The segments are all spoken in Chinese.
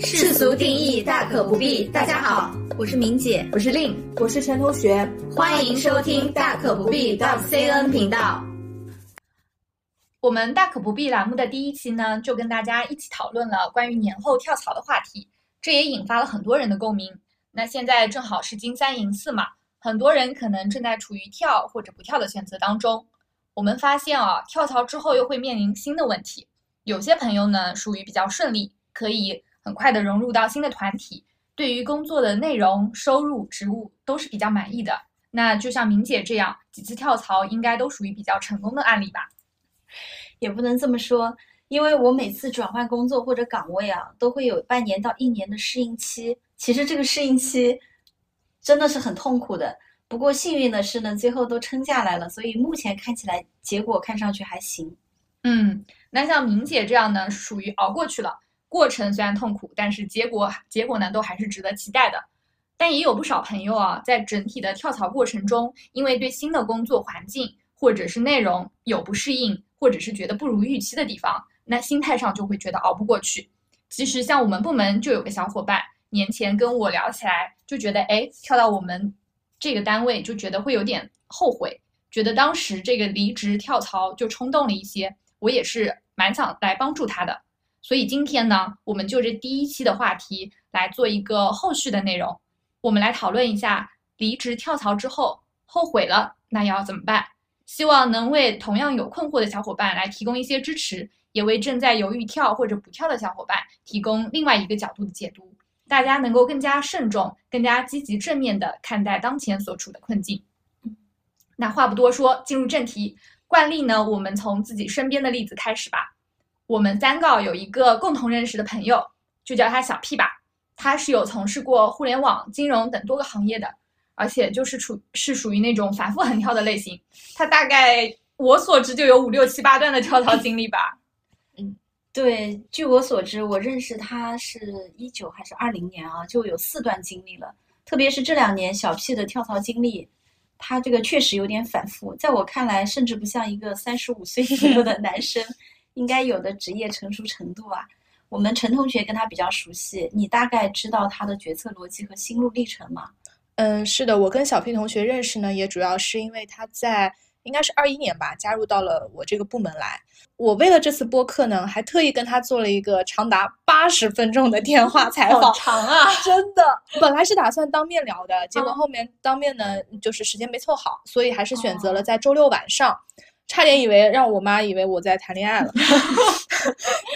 世俗定义大可不必。大家好，我是明姐，我是令，我是陈同学，欢迎收听大可不必到 CN 频道。我们大可不必栏目的第一期呢，就跟大家一起讨论了关于年后跳槽的话题，这也引发了很多人的共鸣。那现在正好是金三银四嘛，很多人可能正在处于跳或者不跳的选择当中。我们发现啊，跳槽之后又会面临新的问题。有些朋友呢，属于比较顺利，可以很快的融入到新的团体，对于工作的内容、收入、职务都是比较满意的。那就像明姐这样，几次跳槽应该都属于比较成功的案例吧？也不能这么说，因为我每次转换工作或者岗位啊，都会有半年到一年的适应期。其实这个适应期真的是很痛苦的，不过幸运的是呢，最后都撑下来了，所以目前看起来结果看上去还行。那像明姐这样呢，属于熬过去了。过程虽然痛苦，但是结果呢都还是值得期待的。但也有不少朋友啊，在整体的跳槽过程中，因为对新的工作环境或者是内容有不适应，或者是觉得不如预期的地方，那心态上就会觉得熬不过去。其实像我们部门就有个小伙伴，年前跟我聊起来，就觉得跳到我们这个单位就觉得会有点后悔，觉得当时这个离职跳槽就冲动了一些，我也是蛮想来帮助他的。所以今天呢，我们就这第一期的话题来做一个后续的内容，我们来讨论一下离职跳槽之后后悔了那要怎么办，希望能为同样有困惑的小伙伴来提供一些支持，也为正在犹豫跳或者不跳的小伙伴提供另外一个角度的解读，大家能够更加慎重，更加积极正面的看待当前所处的困境。那话不多说，进入正题，惯例呢，我们从自己身边的例子开始吧。我们三个有一个共同认识的朋友，就叫他小 P 吧。他是有从事过互联网、金融等多个行业的，而且就是属于那种反复横跳的类型。他大概我所知就有5、6、7、8段的跳槽经历吧。对，据我所知，我认识他是19还是20年啊，就有4段经历了。特别是这2年小 P 的跳槽经历，他这个确实有点反复，在我看来，甚至不像一个35岁左右的男生。应该有的职业成熟程度啊，我们陈同学跟他比较熟悉，你大概知道他的决策逻辑和心路历程吗？是的，我跟小 P 同学认识呢，也主要是因为他在应该是21年吧，加入到了我这个部门来。我为了这次播客呢，还特意跟他做了一个长达80分钟的电话采访，好长啊！真的，本来是打算当面聊的，结果后面当面呢，就是时间没凑好，所以还是选择了在周六晚上。差点以为让我妈以为我在谈恋爱了。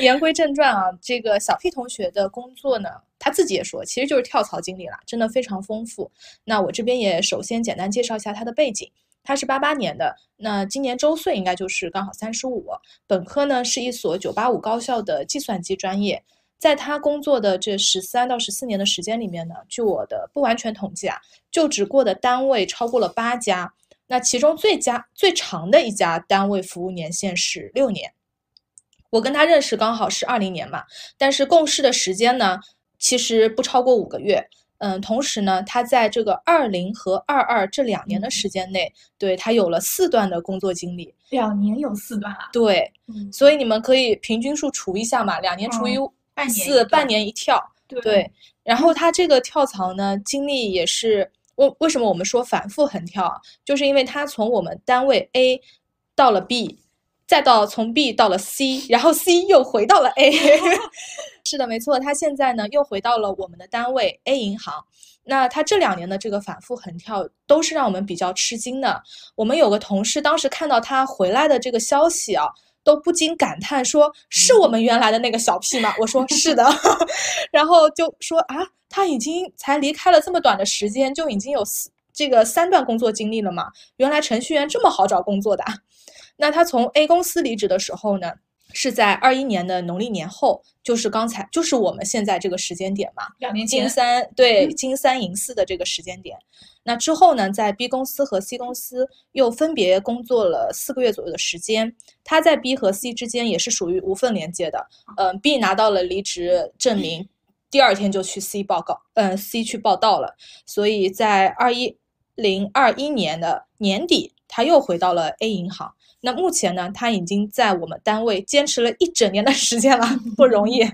言归正传啊，这个小 P 同学的工作呢，他自己也说其实就是跳槽经历啦，真的非常丰富。那我这边也首先简单介绍一下他的背景。他是88年的，那今年周岁应该就是刚好35。本科呢是一所985高校的计算机专业。在他工作的这13到14年的时间里面呢，据我的不完全统计啊，就职过的单位超过了8家。那其中最长的一家单位服务年限是6年，我跟他认识刚好是20年嘛，但是共事的时间呢，其实不超过5个月。同时呢，他在这个20和22这2年的时间内，对他有了4段的工作经历。2年有4段啊？对，所以你们可以平均数除一下嘛，2年除以4，半年一跳。对，然后他这个跳槽呢，经历也是。为什么我们说反复横跳啊？就是因为他从我们单位 A 到了 B， 再到从 B 到了 C， 然后 C 又回到了 A。是的，没错，他现在呢又回到了我们的单位 A 银行。那他这2年的这个反复横跳都是让我们比较吃惊的。我们有个同事当时看到他回来的这个消息啊，都不禁感叹说：“是我们原来的那个小 P 吗？”我说：“是的。”然后就说：“啊，他已经才离开了这么短的时间，就已经有3段工作经历了嘛？原来程序员这么好找工作的。”那他从 A 公司离职的时候呢，是在21年的农历年后，就是我们现在这个时间点嘛，2年前，金三银四的这个时间点。那之后呢，在 B 公司和 C 公司又分别工作了4个月左右的时间。他在 B 和 C 之间也是属于无缝连接的。B 拿到了离职证明，第2天就去 C 报告，C 去报道了。所以在2021年的年底，他又回到了 A 银行。那目前呢，他已经在我们单位坚持了1整年的时间了，不容易。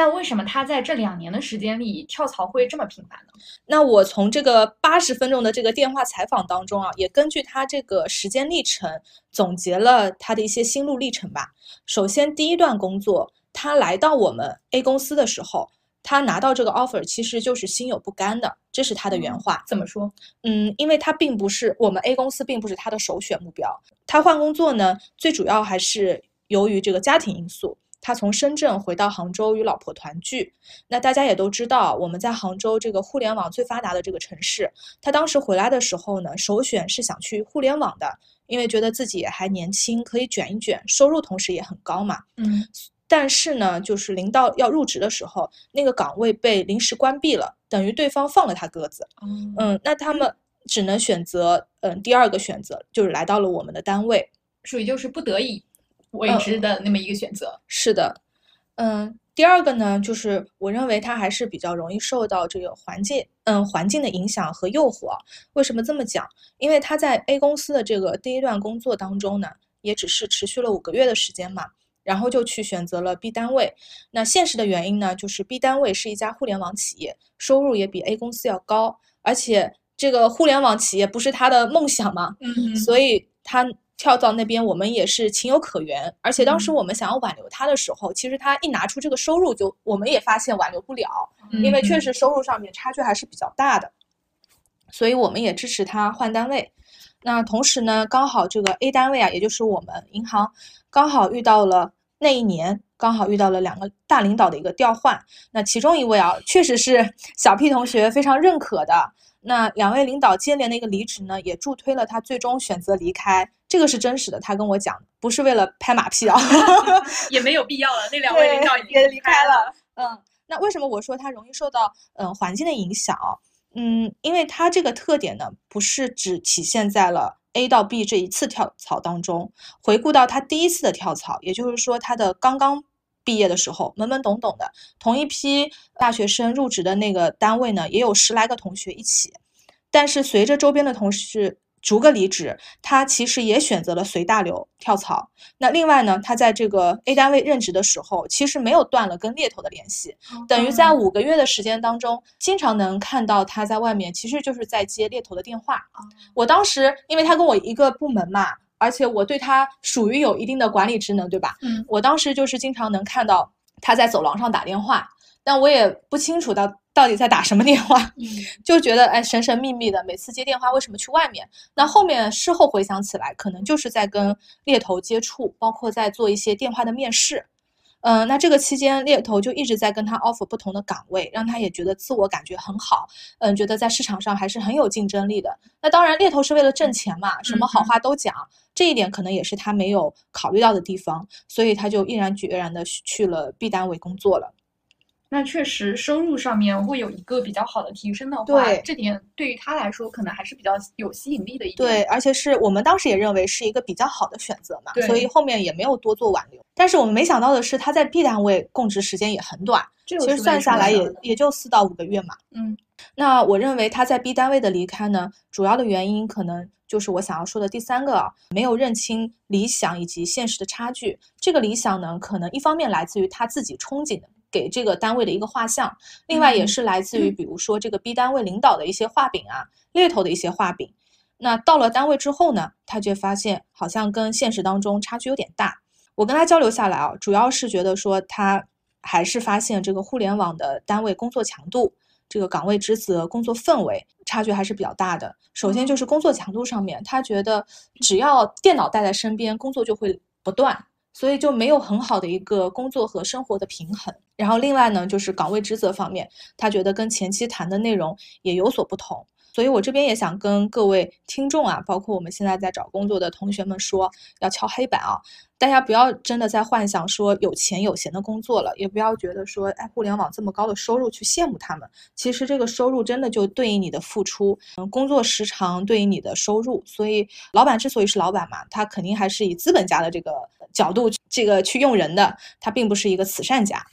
那为什么他在这2年的时间里跳槽会这么频繁呢？那我从这个80分钟的这个电话采访当中啊，也根据他这个时间历程总结了他的一些心路历程吧。首先第一段工作，他来到我们 A 公司的时候，他拿到这个 offer 其实就是心有不甘的，这是他的原话。怎么说？因为他并不是我们 A 公司并不是他的首选目标。他换工作呢，最主要还是由于这个家庭因素。他从深圳回到杭州与老婆团聚。那大家也都知道，我们在杭州这个互联网最发达的这个城市，他当时回来的时候呢，首选是想去互联网的，因为觉得自己也还年轻，可以卷一卷，收入同时也很高嘛。但是呢，就是临到要入职的时候，那个岗位被临时关闭了，等于对方放了他鸽子。那他们只能选择第二个选择，就是来到了我们的单位，属于就是不得已为之的那么一个选择。是的。第二个呢，就是我认为他还是比较容易受到这个环境的影响和诱惑。为什么这么讲？因为他在 A 公司的这个第一段工作当中呢，也只是持续了5个月的时间嘛，然后就去选择了 B 单位。那现实的原因呢，就是 B 单位是一家互联网企业，收入也比 A 公司要高，而且这个互联网企业不是他的梦想嘛，所以他跳到那边我们也是情有可原。而且当时我们想要挽留他的时候，其实他一拿出这个收入就我们也发现挽留不了，因为确实收入上面差距还是比较大的，所以我们也支持他换单位。那同时呢，刚好这个 A 单位啊，也就是我们银行，刚好遇到了那一年刚好遇到了2个大领导的一个调换。那其中一位啊，确实是小 P 同学非常认可的。那2位领导接连的一个离职呢，也助推了他最终选择离开。这个是真实的，他跟我讲，不是为了拍马屁啊，也没有必要了。那2位领导已经离开了。那为什么我说他容易受到环境的影响？因为他这个特点呢，不是只体现在了 A 到 B 这一次跳槽当中。回顾到他第一次的跳槽，也就是说他的刚刚毕业的时候，懵懵懂懂的，同一批大学生入职的那个单位呢，也有10来个同学一起。但是随着周边的同事逐个离职，他其实也选择了随大流跳槽。那另外呢，他在这个 A 单位任职的时候，其实没有断了跟猎头的联系，等于在5个月的时间当中，经常能看到他在外面，其实就是在接猎头的电话。我当时因为他跟我一个部门嘛，而且我对他属于有一定的管理职能，对吧？我当时就是经常能看到他在走廊上打电话，但我也不清楚到底在打什么电话，就觉得哎，神神秘秘的，每次接电话为什么去外面？那后面事后回想起来，可能就是在跟猎头接触，包括在做一些电话的面试。那这个期间猎头就一直在跟他 offer 不同的岗位，让他也觉得自我感觉很好，觉得在市场上还是很有竞争力的。那当然猎头是为了挣钱嘛，什么好话都讲，这一点可能也是他没有考虑到的地方，所以他就毅然决然的去了 B 单位工作了。那确实收入上面会有一个比较好的提升的话，对，这点对于他来说可能还是比较有吸引力的一点。对，而且是我们当时也认为是一个比较好的选择嘛，所以后面也没有多做挽留。但是我们没想到的是，他在 B 单位供职时间也很短，其实算下来也就4到5个月嘛。那我认为他在 B 单位的离开呢，主要的原因可能就是我想要说的第三个啊，没有认清理想以及现实的差距。这个理想呢，可能一方面来自于他自己憧憬的给这个单位的一个画像，另外也是来自于比如说这个 B 单位领导的一些画饼啊，猎头的一些画饼。那到了单位之后呢，他却发现好像跟现实当中差距有点大。我跟他交流下来啊，主要是觉得说他还是发现这个互联网的单位工作强度，这个岗位职责、工作氛围差距还是比较大的。首先就是工作强度上面，他觉得只要电脑带在身边，工作就会不断，所以就没有很好的一个工作和生活的平衡。然后另外呢，就是岗位职责方面，他觉得跟前期谈的内容也有所不同。所以我这边也想跟各位听众啊，包括我们现在在找工作的同学们说，要敲黑板啊，大家不要真的在幻想说有钱有闲的工作了，也不要觉得说哎，互联网这么高的收入去羡慕他们。其实这个收入真的就对应你的付出，工作时长对应你的收入。所以老板之所以是老板嘛，他肯定还是以资本家的这个角度这个去用人的，他并不是一个慈善家。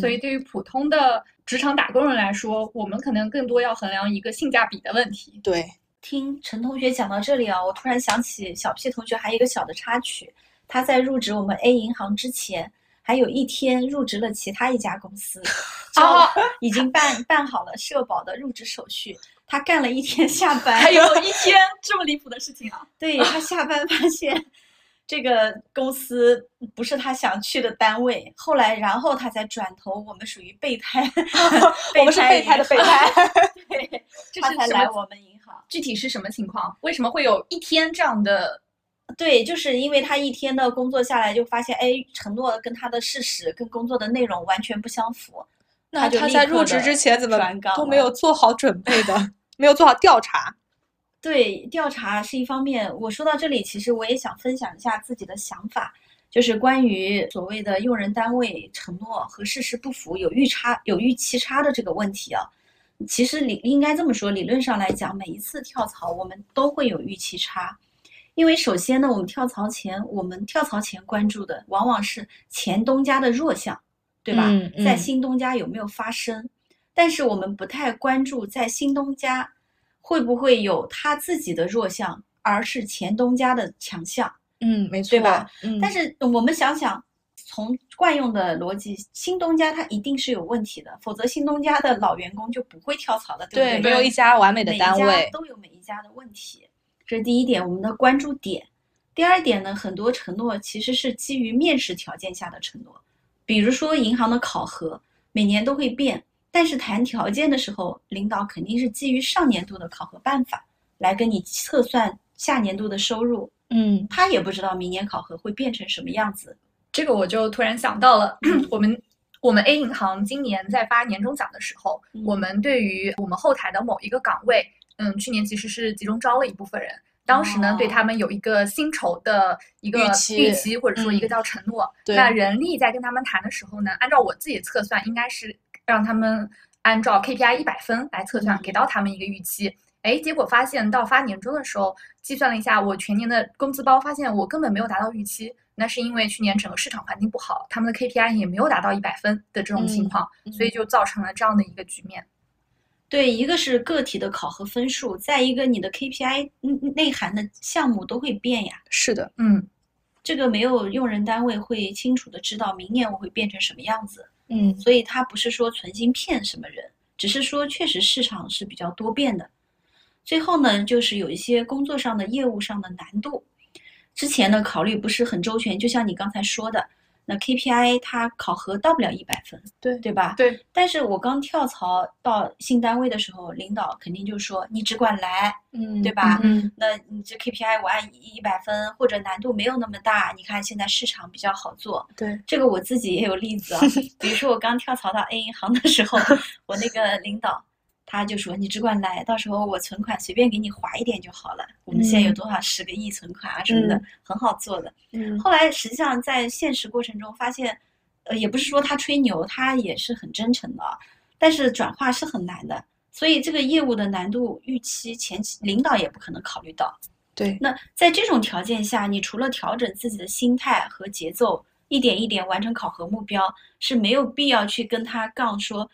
所以对于普通的职场打工人来说，我们可能更多要衡量一个性价比的问题。对，听陈同学讲到这里啊，我突然想起小 P 同学还有一个小的插曲，他在入职我们 A 银行之前，还有一天入职了其他一家公司，就已经办好了社保的入职手续。他干了一天下班，还有一天这么离谱的事情啊！对，他下班发现这个公司不是他想去的单位，后来然后他才转头，我们属于备胎，我们是备胎的备胎，对，他才来我们银行。具体是什么情况？为什么会有一天这样的？对，就是因为他一天的工作下来就发现，哎，承诺跟他的事实跟工作的内容完全不相符。那他在入职之前怎么都没有做好准备的，没有做好调查。对，调查是一方面。我说到这里，其实我也想分享一下自己的想法，就是关于所谓的用人单位承诺和事实不符、有预期差的这个问题啊。其实应该这么说，理论上来讲，每一次跳槽我们都会有预期差。因为首先呢，我们跳槽前关注的往往是前东家的弱项，对吧？在新东家有没有发生？但是我们不太关注在新东家会不会有他自己的弱项，而是前东家的强项。嗯，没错，对吧？但是我们想想，从惯用的逻辑，新东家它一定是有问题的，否则新东家的老员工就不会跳槽的，对不对？没有一家完美的单位，每一家都有每一家的问题。这是第一点，我们的关注点。第二点呢，很多承诺其实是基于面试条件下的承诺，比如说银行的考核每年都会变，但是谈条件的时候，领导肯定是基于上年度的考核办法来跟你测算下年度的收入。他也不知道明年考核会变成什么样子。这个我就突然想到了，我们 A 银行今年在发年终奖的时候，我们对于我们后台的某一个岗位，去年其实是集中招了一部分人，当时呢，对他们有一个薪酬的一个预期，或者说一个叫承诺。那人力在跟他们谈的时候呢，按照我自己测算，应该是让他们按照 KPI 100分来测算，给到他们一个预期。结果发现到发年终的时候，计算了一下我全年的工资包，发现我根本没有达到预期。那是因为去年整个市场环境不好，他们的 KPI 也没有达到100分的这种情况，所以就造成了这样的一个局面。对，一个是个体的考核分数，再一个你的 KPI 内涵的项目都会变呀。是的，这个没有用人单位会清楚的知道明年我会变成什么样子。所以他不是说存心骗什么人，只是说确实市场是比较多变的。最后呢，就是有一些工作上的业务上的难度，之前的考虑不是很周全，就像你刚才说的。那 KPI 它考核到不了100分，对吧？对。但是我刚跳槽到新单位的时候，领导肯定就说你只管来，对吧？那你这 KPI 我按100分，或者难度没有那么大。你看现在市场比较好做，对，这个我自己也有例子啊。比如说我刚跳槽到 A 银行的时候，我那个领导他就说你只管来，到时候我存款随便给你划一点就好了，我们现在有多少10个亿存款啊什么的，很好做的。后来实际上在现实过程中发现，也不是说他吹牛，他也是很真诚的，但是转化是很难的，所以这个业务的难度预期前期领导也不可能考虑到。对，那在这种条件下，你除了调整自己的心态和节奏，一点一点完成考核目标，是没有必要去跟他杠说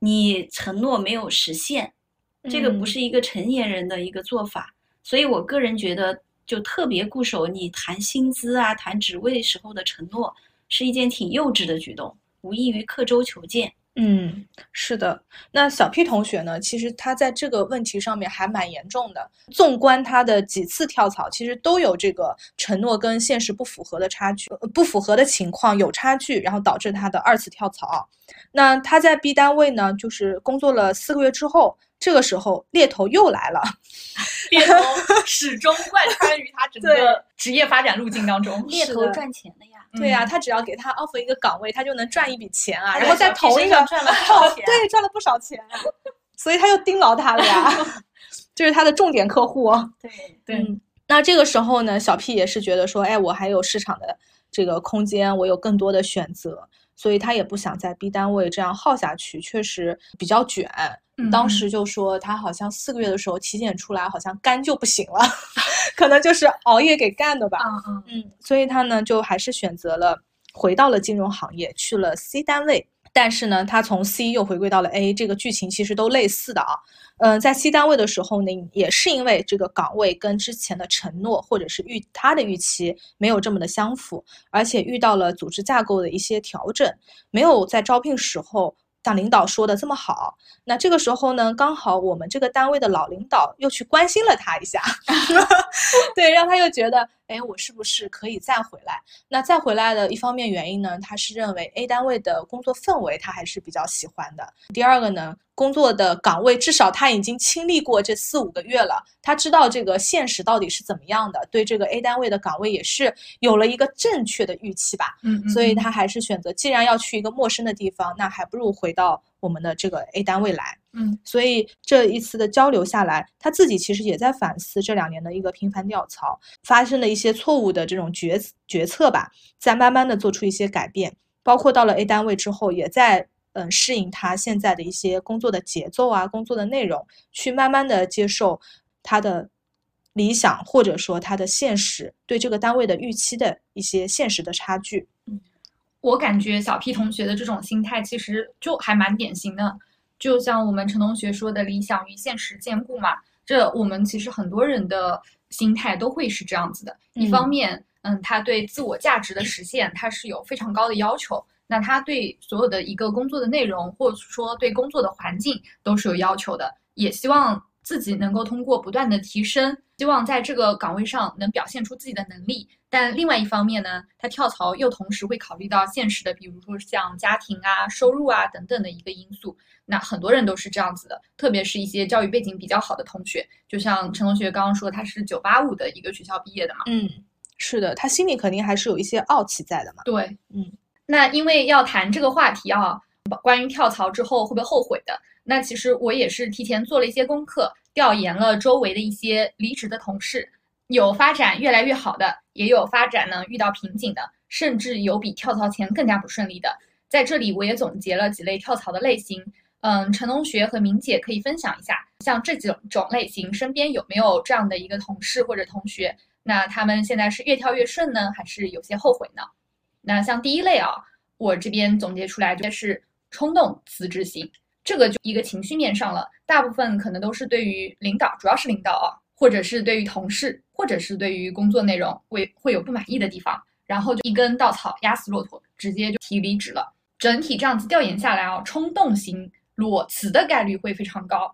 你承诺没有实现，这个不是一个成年人的一个做法。所以我个人觉得，就特别固守你谈薪资啊、谈职位时候的承诺，是一件挺幼稚的举动，无异于刻舟求剑。是的。那小 P 同学呢，其实他在这个问题上面还蛮严重的，纵观他的几次跳槽，其实都有这个承诺跟现实不符合的情况有差距，然后导致他的二次跳槽。那他在 B 单位呢，就是工作了4个月之后，这个时候猎头又来了。猎头始终贯穿于他整个职业发展路径当中。猎头赚钱的呀。对呀，他只要给他 offer 一个岗位，他就能赚一笔钱啊，然后再投一个赚了不少钱，所以他就盯牢他了呀。这是他的重点客户。对。那这个时候呢，小 P 也是觉得说，哎，我还有市场的这个空间，我有更多的选择，所以他也不想在 B 单位这样耗下去，确实比较卷。当时就说他好像4个月的时候体检出来，好像肝就不行了，可能就是熬夜给干的吧。所以他呢就还是选择了回到了金融行业，去了 C 单位。但是呢，它从 C 又回归到了 A， 这个剧情其实都类似的啊。在 C 单位的时候呢，也是因为这个岗位跟之前的承诺或者是他的预期没有这么的相符，而且遇到了组织架构的一些调整，没有在招聘时候像领导说的这么好。那这个时候呢，刚好我们这个单位的老领导又去关心了他一下，对，让他又觉得，哎，我是不是可以再回来？那再回来的一方面原因呢，他是认为 A 单位的工作氛围他还是比较喜欢的。第二个呢，工作的岗位至少他已经经历过这4-5个月了，他知道这个现实到底是怎么样的，对这个 A 单位的岗位也是有了一个正确的预期吧。所以他还是选择，既然要去一个陌生的地方，那还不如回到我们的这个 A 单位来。所以这一次的交流下来，他自己其实也在反思这2年的一个频繁跳槽发生的一些错误的这种决策吧，再慢慢的做出一些改变，包括到了 A 单位之后，也在适应他现在的一些工作的节奏啊，工作的内容，去慢慢的接受他的理想或者说他的现实，对这个单位的预期的一些现实的差距。我感觉小 P 同学的这种心态其实就还蛮典型的，就像我们陈同学说的理想与现实兼顾嘛，这我们其实很多人的心态都会是这样子的。一方面他对自我价值的实现他是有非常高的要求，那他对所有的一个工作的内容或者说对工作的环境都是有要求的，也希望自己能够通过不断的提升，希望在这个岗位上能表现出自己的能力。但另外一方面呢，他跳槽又同时会考虑到现实的，比如说像家庭啊、收入啊等等的一个因素。那很多人都是这样子的，特别是一些教育背景比较好的同学，就像陈同学刚刚说他是985的一个学校毕业的嘛。是的，他心里肯定还是有一些傲气在的嘛。对，那因为要谈这个话题啊，关于跳槽之后会不会后悔的，那其实我也是提前做了一些功课，调研了周围的一些离职的同事，有发展越来越好的，也有发展呢遇到瓶颈的，甚至有比跳槽前更加不顺利的。在这里我也总结了几类跳槽的类型，陈同学和明姐可以分享一下，像这几种类型身边有没有这样的一个同事或者同学，那他们现在是越跳越顺呢，还是有些后悔呢？那像第一类啊，我这边总结出来就是冲动辞职型，这个就一个情绪面上了，大部分可能都是对于领导，主要是领导啊，或者是对于同事，或者是对于工作内容会有不满意的地方，然后就一根稻草压死骆驼，直接就提离职了。整体这样子调研下来啊，冲动型裸辞的概率会非常高。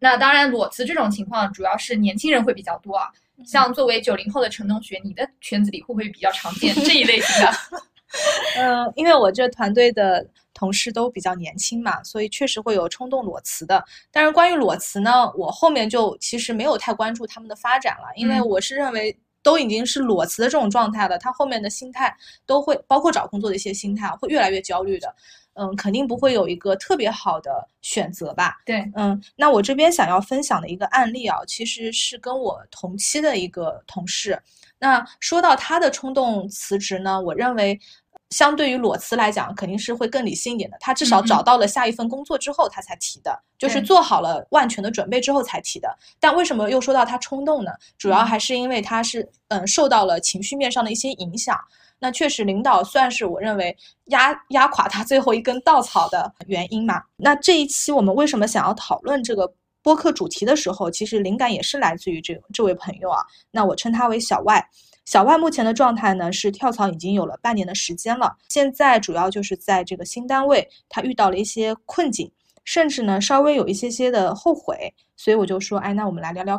那当然裸辞这种情况主要是年轻人会比较多啊，像作为90后的陈同学，你的圈子里会不会比较常见这一类型的？因为我这团队的同事都比较年轻嘛，所以确实会有冲动裸辞的。但是关于裸辞呢，我后面就其实没有太关注他们的发展了，因为我是认为都已经是裸辞的这种状态了，他后面的心态都会包括找工作的一些心态会越来越焦虑的。肯定不会有一个特别好的选择吧。对，那我这边想要分享的一个案例啊，其实是跟我同期的一个同事。那说到他的冲动辞职呢，我认为相对于裸辞来讲肯定是会更理性一点的，他至少找到了下一份工作之后他才提的，就是做好了万全的准备之后才提的。但为什么又说到他冲动呢？主要还是因为他是受到了情绪面上的一些影响。那确实领导算是我认为压垮他最后一根稻草的原因嘛。那这一期我们为什么想要讨论这个播客主题的时候，其实灵感也是来自于这位朋友啊，那我称他为小Y。小Y目前的状态呢，是跳槽已经有了半年的时间了，现在主要就是在这个新单位他遇到了一些困境，甚至呢稍微有一些的后悔。所以我就说，哎，那我们来聊聊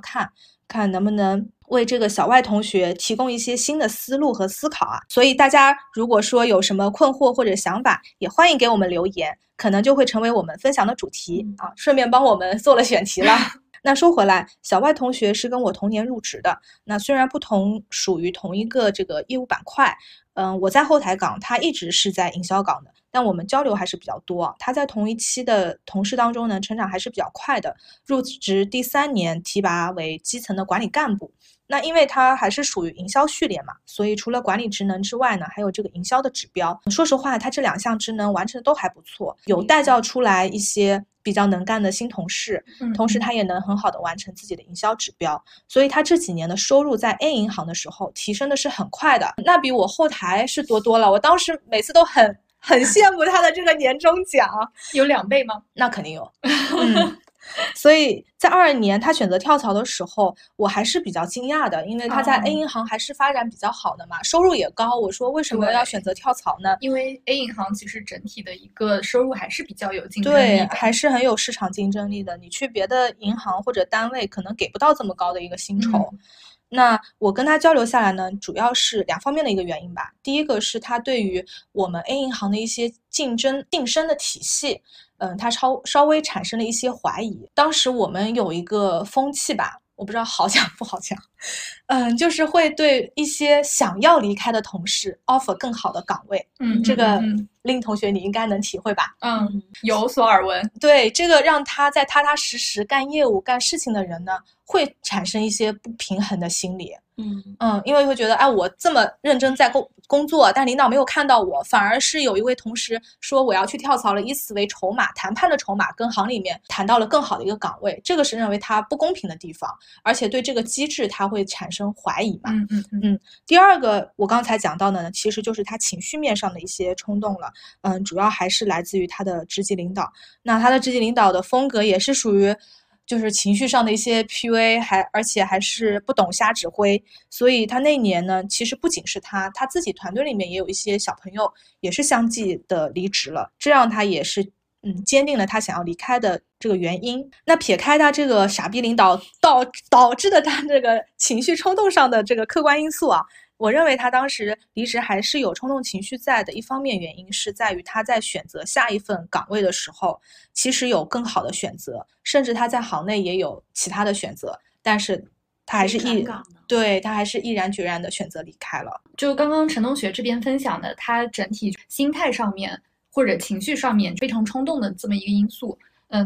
看能不能为这个小Y同学提供一些新的思路和思考啊。所以大家如果说有什么困惑或者想法，也欢迎给我们留言，可能就会成为我们分享的主题啊，顺便帮我们做了选题了。那说回来，小外同学是跟我同年入职的，那虽然不同，属于同一个这个业务板块，我在后台岗，他一直是在营销岗的，但我们交流还是比较多。他在同一期的同事当中呢，成长还是比较快的，入职第3年提拔为基层的管理干部。那因为他还是属于营销序列嘛，所以除了管理职能之外呢，还有这个营销的指标。说实话，他这2项职能完成的都还不错，有带教出来一些比较能干的新同事，同时他也能很好的完成自己的营销指标，所以他这几年的收入在 A 银行的时候提升的是很快的，那比我后台是多多了。我当时每次都很很羡慕他的这个年终奖。有2倍吗？那肯定有。嗯，所以在22年他选择跳槽的时候，我还是比较惊讶的，因为他在 A 银行还是发展比较好的嘛，收入也高。我说为什么要选择跳槽呢？因为 A 银行其实整体的一个收入还是比较有竞争力的，对，还是很有市场竞争力的。你去别的银行或者单位可能给不到这么高的一个薪酬。嗯，那我跟他交流下来呢，主要是2方面的一个原因吧。第一个是他对于我们 A 银行的一些晋升的体系，他稍微产生了一些怀疑。当时我们有一个风气吧，我不知道好讲不好讲，就是会对一些想要离开的同事 offer 更好的岗位。嗯，这个令同学你应该能体会吧？嗯，有所耳闻。对，这个让他在踏踏实实干业务干事情的人呢，会产生一些不平衡的心理。因为会觉得，哎，我这么认真在工作，但领导没有看到我，反而是有一位同事说我要去跳槽了，以此为筹码，谈判的筹码，跟行里面谈到了更好的一个岗位，这个是认为他不公平的地方，而且对这个机制他会产生怀疑嘛。第二个我刚才讲到的呢，其实就是他情绪面上的一些冲动了。主要还是来自于他的直级领导。那他的直级领导的风格也是属于就是情绪上的一些 PUA， 而且还是不懂瞎指挥。所以他那年呢，其实不仅是他自己团队里面也有一些小朋友也是相继的离职了，这让他也是坚定了他想要离开的这个原因。那撇开他这个傻逼领导导致的他这个情绪冲动上的这个客观因素啊，我认为他当时离职还是有冲动情绪在的。一方面原因是在于他在选择下一份岗位的时候，其实有更好的选择，甚至他在行内也有其他的选择，但是他还是毅然决然的选择离开了。就刚刚陈同学这边分享的，他整体心态上面或者情绪上面非常冲动的这么一个因素，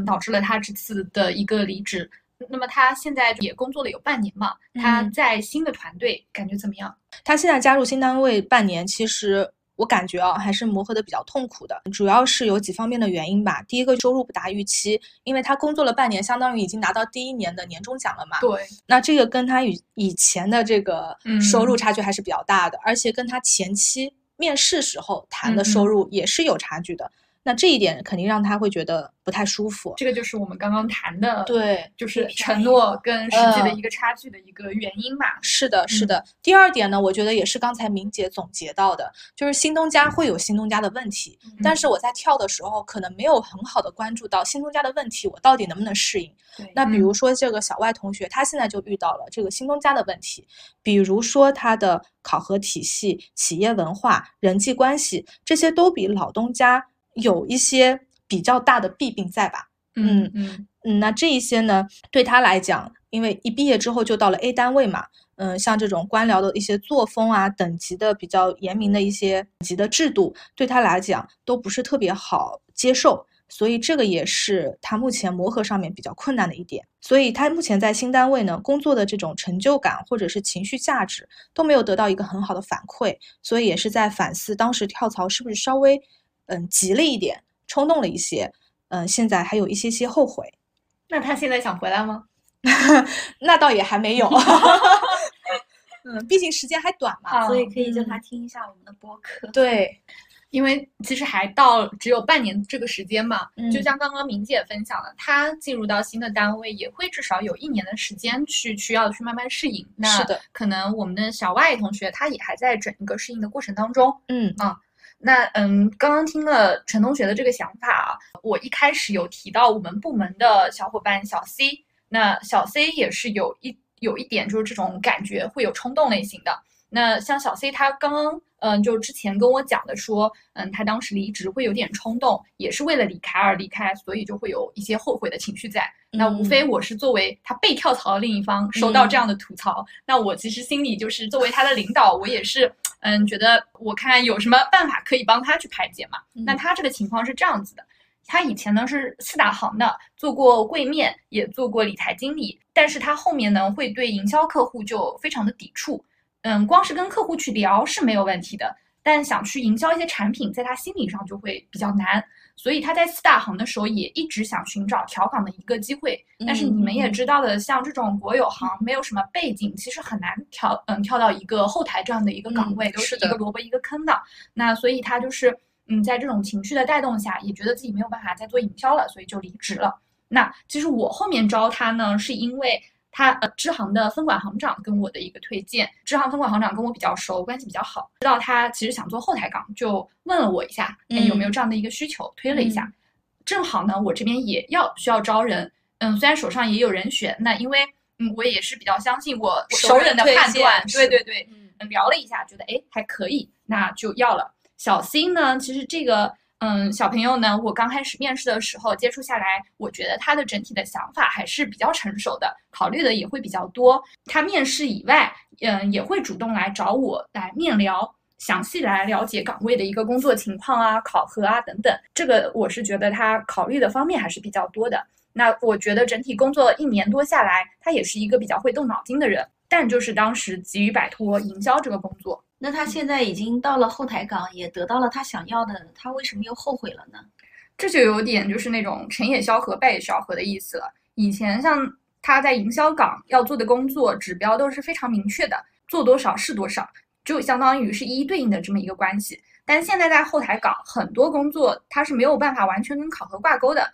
导致了他这次的一个离职。那么他现在也工作了有半年嘛，他在新的团队感觉怎么样？他现在加入新单位半年，其实我感觉还是磨合的比较痛苦的，主要是有几方面的原因吧。第一个，收入不达预期，因为他工作了半年，相当于已经拿到第1年的年终奖了嘛。对，那这个跟他以前的这个收入差距还是比较大的，而且跟他前期面试时候谈的收入也是有差距的。那这一点肯定让他会觉得不太舒服。这个就是我们刚刚谈的，对，就是承诺跟实际的一个差距的一个原因嘛。是的，是的。第二点呢，我觉得也是刚才明姐总结到的，就是新东家会有新东家的问题，但是我在跳的时候可能没有很好的关注到新东家的问题，我到底能不能适应。那比如说这个小外同学，他现在就遇到了这个新东家的问题，比如说他的考核体系、企业文化、人际关系，这些都比老东家有一些比较大的弊病在吧。那这一些呢，对他来讲，因为一毕业之后就到了 A 单位嘛，像这种官僚的一些作风啊，等级的比较严明的一些等级的制度，对他来讲都不是特别好接受，所以这个也是他目前磨合上面比较困难的一点。所以他目前在新单位呢，工作的这种成就感或者是情绪价值都没有得到一个很好的反馈，所以也是在反思当时跳槽是不是稍微急了一点，冲动了一些，现在还有一些后悔。那他现在想回来吗？那倒也还没有。毕竟时间还短嘛，所以可以叫他听一下我们的播客。对，因为其实还到只有半年这个时间嘛，就像刚刚明姐分享了，她进入到新的单位也会至少有1年的时间需要去慢慢适应。那可能我们的小外同学他也还在整个适应的过程当中。那刚刚听了陈同学的这个想法啊，我一开始有提到我们部门的小伙伴小 C， 那小 C 也是有一点就是这种感觉会有冲动类型的。那像小 C 他刚刚就之前跟我讲的说，他当时离职会有点冲动，也是为了离开而离开，所以就会有一些后悔的情绪在。那无非我是作为他被跳槽的另一方收到这样的吐槽，那我其实心里就是作为他的领导，我也是觉得我看有什么办法可以帮他去排解嘛。那他这个情况是这样子的，他以前呢是4大行的，做过柜面，也做过理财经理，但是他后面呢会对营销客户就非常的抵触。光是跟客户去聊是没有问题的，但想去营销一些产品，在他心理上就会比较难。所以他在4大行的时候也一直想寻找调岗的一个机会，但是你们也知道的，像这种国有行没有什么背景，其实很难跳到一个后台这样的一个岗位，都是一个萝卜一个坑的。那所以他就是在这种情绪的带动下，也觉得自己没有办法再做营销了，所以就离职了。那其实我后面招他呢，是因为他支行的分管行长跟我的一个推荐，支行分管行长跟我比较熟，关系比较好，知道他其实想做后台岗，就问了我一下，有没有这样的一个需求，推了一下。正好呢，我这边也需要招人，虽然手上也有人选，那因为我也是比较相信我熟人的判断，对对对，聊了一下，觉得哎还可以，那就要了。小 C 呢，其实这个小朋友呢，我刚开始面试的时候接触下来，我觉得他的整体的想法还是比较成熟的，考虑的也会比较多。他面试以外，也会主动来找我来面聊，详细来了解岗位的一个工作情况啊、考核啊等等。这个我是觉得他考虑的方面还是比较多的。那我觉得整体工作1年多下来，他也是一个比较会动脑筋的人，但就是当时急于摆脱营销这个工作。那他现在已经到了后台岗，也得到了他想要的，他为什么又后悔了呢？这就有点就是那种成也萧何败也萧何的意思了。以前像他在营销岗要做的工作指标都是非常明确的，做多少是多少，就相当于是一一对应的这么一个关系。但现在在后台岗，很多工作他是没有办法完全跟考核挂钩的，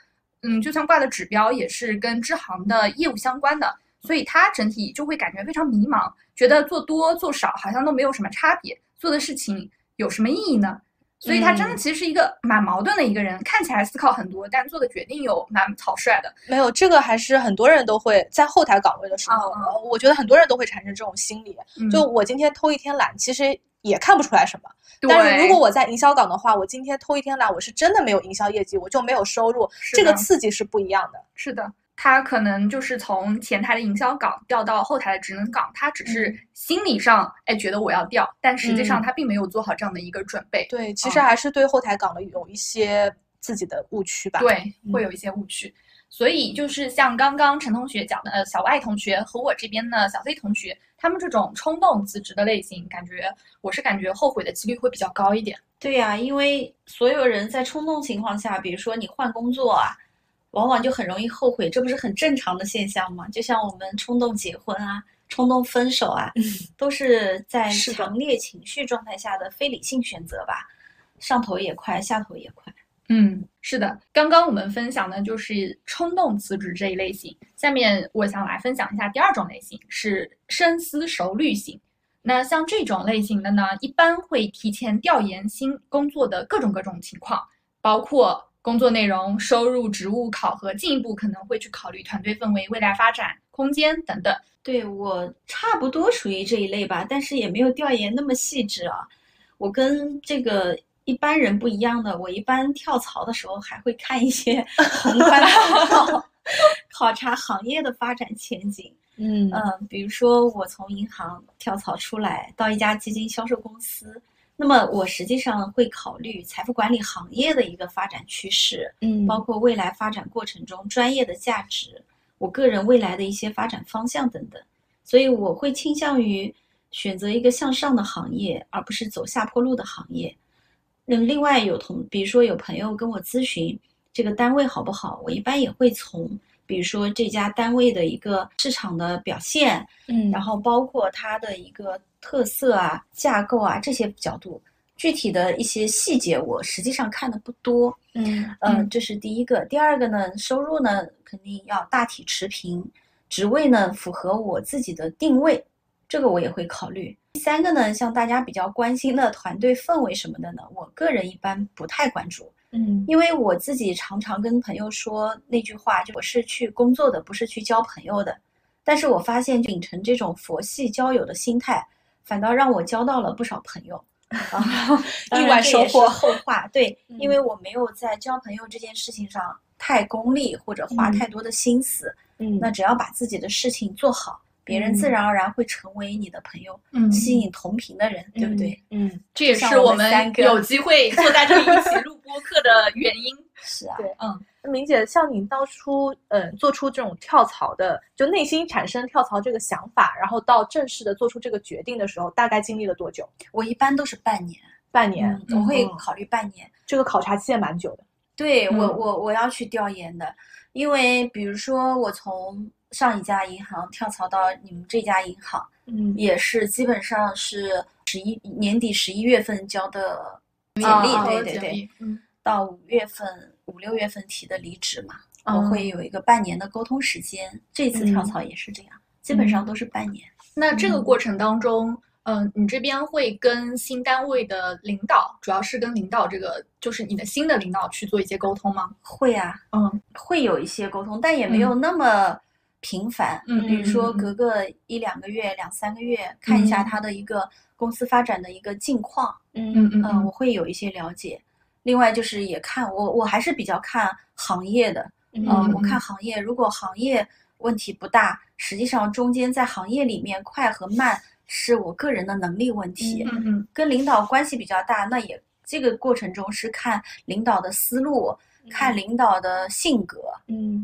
就算挂的指标也是跟支行的业务相关的，所以他整体就会感觉非常迷茫，觉得做多做少好像都没有什么差别，做的事情有什么意义呢？所以他真的其实是一个蛮矛盾的一个人，看起来思考很多，但做的决定又蛮草率的。没有，这个还是很多人都会在后台岗位的时候，我觉得很多人都会产生这种心理，就我今天偷一天懒，其实也看不出来什么。但是如果我在营销岗的话，我今天偷一天懒，我是真的没有营销业绩，我就没有收入，这个刺激是不一样的。是的。他可能就是从前台的营销岗调到后台的职能岗，他只是心理上觉得我要调，但实际上他并没有做好这样的一个准备。对，其实还是对后台岗的有一些自己的误区吧。对，会有一些误区。所以就是像刚刚陈同学讲的，小 Y 同学和我这边的小 C 同学，他们这种冲动辞职的类型，我是感觉后悔的几率会比较高一点。对呀，因为所有人在冲动情况下，比如说你换工作啊，往往就很容易后悔，这不是很正常的现象吗？就像我们冲动结婚啊，冲动分手啊，都是在强烈情绪状态下的非理性选择吧，上头也快，下头也快。是的。刚刚我们分享的就是冲动辞职这一类型，下面我想来分享一下第2种类型，是深思熟虑型。那像这种类型的呢，一般会提前调研新工作的各种情况，包括工作内容、收入、职务、考核，进一步可能会去考虑团队氛围、未来发展空间等等。对，我差不多属于这一类吧，但是也没有调研那么细致啊。我跟这个一般人不一样的，我一般跳槽的时候还会看一些宏观的报告，考察行业的发展前景。比如说我从银行跳槽出来，到一家基金销售公司。那么我实际上会考虑财富管理行业的一个发展趋势，包括未来发展过程中专业的价值，我个人未来的一些发展方向等等。所以我会倾向于选择一个向上的行业，而不是走下坡路的行业。另外比如说有朋友跟我咨询这个单位好不好，我一般也会从比如说这家单位的一个市场的表现，然后包括它的一个特色啊、架构啊这些角度，具体的一些细节我实际上看的不多。这是第一个。第二个呢，收入呢肯定要大体持平，职位呢符合我自己的定位，这个我也会考虑。第3个呢，像大家比较关心的团队氛围什么的呢，我个人一般不太关注。因为我自己常常跟朋友说那句话，就我是去工作的，不是去交朋友的。但是我发现秉承这种佛系交友的心态，反倒让我交到了不少朋友，意外收获。后话，对，因为我没有在交朋友这件事情上太功利或者花太多的心思。那只要把自己的事情做好，别人自然而然会成为你的朋友，吸引同频的人，对不对？这也是我们有机会坐在这里一起录播客的原因。是啊，对，明姐，像你当初做出这种跳槽的，就内心产生跳槽这个想法，然后到正式的做出这个决定的时候，大概经历了多久？我一般都是半年，我会考虑半年。这个考察期也蛮久的。对，我要去调研的，因为比如说我从上一家银行跳槽到你们这家银行，也是基本上是年底11月份交的简历，对对对，到5、6月份提的离职嘛，我会有一个半年的沟通时间。这次跳槽也是这样，基本上都是半年。那这个过程当中，你这边会跟新单位的领导，主要是跟领导这个，就是你的新的领导去做一些沟通吗？会啊，会有一些沟通，但也没有那么频繁。比如说隔个1、2个月、2、3个月，看一下他的一个公司发展的一个近况。我会有一些了解。另外就是也看我还是比较看行业的。我看行业，如果行业问题不大，实际上中间在行业里面快和慢是我个人的能力问题。跟领导关系比较大，那也这个过程中是看领导的思路，看领导的性格。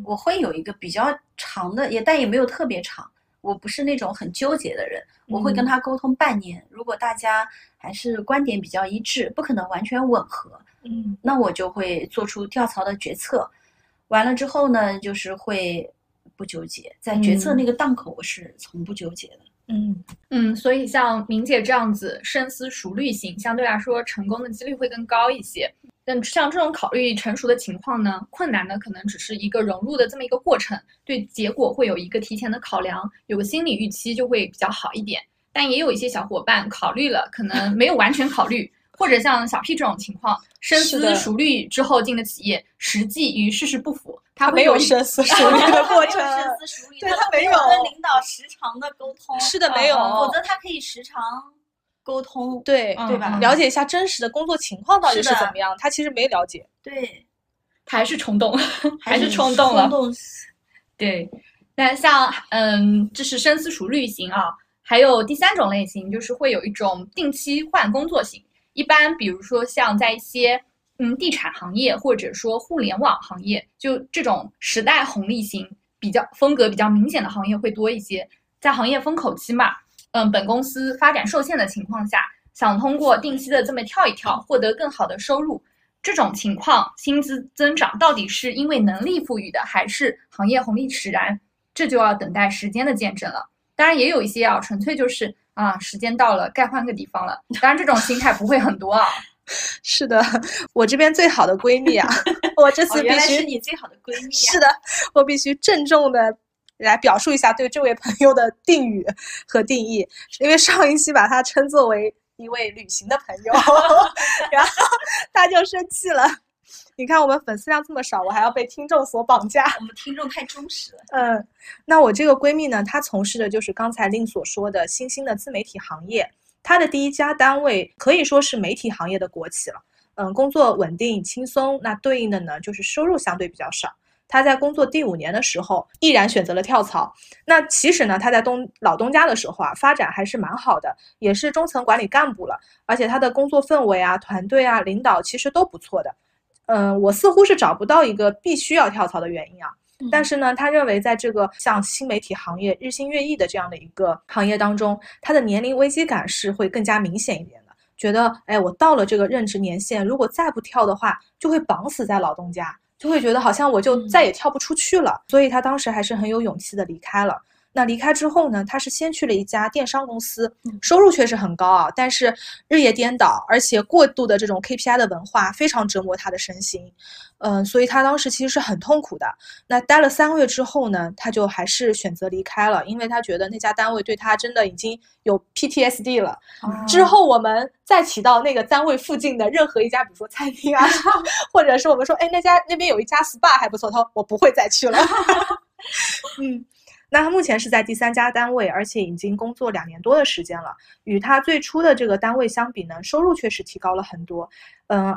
我会有一个比较长的，但也没有特别长。我不是那种很纠结的人，我会跟他沟通半年。如果大家还是观点比较一致，不可能完全吻合，那我就会做出跳槽的决策。完了之后呢，就是会不纠结，在决策那个档口我是从不纠结的。所以像明姐这样子深思熟虑型，相对来说成功的几率会更高一些。但像这种考虑成熟的情况呢，困难呢可能只是一个融入的这么一个过程，对结果会有一个提前的考量，有个心理预期就会比较好一点。但也有一些小伙伴考虑了，可能没有完全考虑，或者像小 P 这种情况，深思熟虑之后进的企业，实际与事实不符。他没有深思熟虑的过程，对，他没有跟领导时常的沟通，是的，没有，否则他可以时常沟通，对吧？了解一下真实的工作情况到底是怎么样，他其实没了解，对，他还是冲动，了，对。那像这是深思熟虑型啊，还有第三种类型就是会有一种定期换工作型，一般比如说像在一些。地产行业或者说互联网行业，就这种时代红利型比较风格比较明显的行业会多一些。在行业风口期嘛，本公司发展受限的情况下，想通过定期的这么跳一跳，获得更好的收入。这种情况，薪资增长到底是因为能力赋予的，还是行业红利使然？这就要等待时间的见证了。当然，也有一些纯粹就是时间到了，该换个地方了。当然，这种心态不会很多啊。是的，我这边最好的闺蜜啊，我这次必须、原来是你最好的闺蜜、是的，我必须郑重的来表述一下对这位朋友的定语和定义，因为上一期把她称作为一位旅行的朋友，然后她就生气了。你看我们粉丝量这么少，我还要被听众所绑架，我们听众太忠实了。那我这个闺蜜呢，她从事的就是刚才令所说的新兴的自媒体行业。他的第一家单位可以说是媒体行业的国企了，工作稳定轻松，那对应的呢就是收入相对比较少。他在工作第5年的时候，毅然选择了跳槽。那其实呢，他在老东家的时候啊，发展还是蛮好的，也是中层管理干部了，而且他的工作氛围啊、团队啊、领导其实都不错的。我似乎是找不到一个必须要跳槽的原因啊。但是呢，他认为在这个像新媒体行业日新月异的这样的一个行业当中，他的年龄危机感是会更加明显一点的。觉得我到了这个任职年限，如果再不跳的话，就会绑死在老东家，就会觉得好像我就再也跳不出去了。所以他当时还是很有勇气的离开了。那离开之后呢，他是先去了一家电商公司，收入确实很高啊，但是日夜颠倒，而且过度的这种 KPI 的文化非常折磨他的身心，所以他当时其实是很痛苦的。那待了3个月之后呢，他就还是选择离开了，因为他觉得那家单位对他真的已经有 PTSD 了。之后我们再提到那个单位附近的任何一家，比如说餐厅啊，或者是我们说那边有一家 SPA 还不错，他说我不会再去了。那他目前是在第3家单位，而且已经工作2年多的时间了。与他最初的这个单位相比呢，收入确实提高了很多。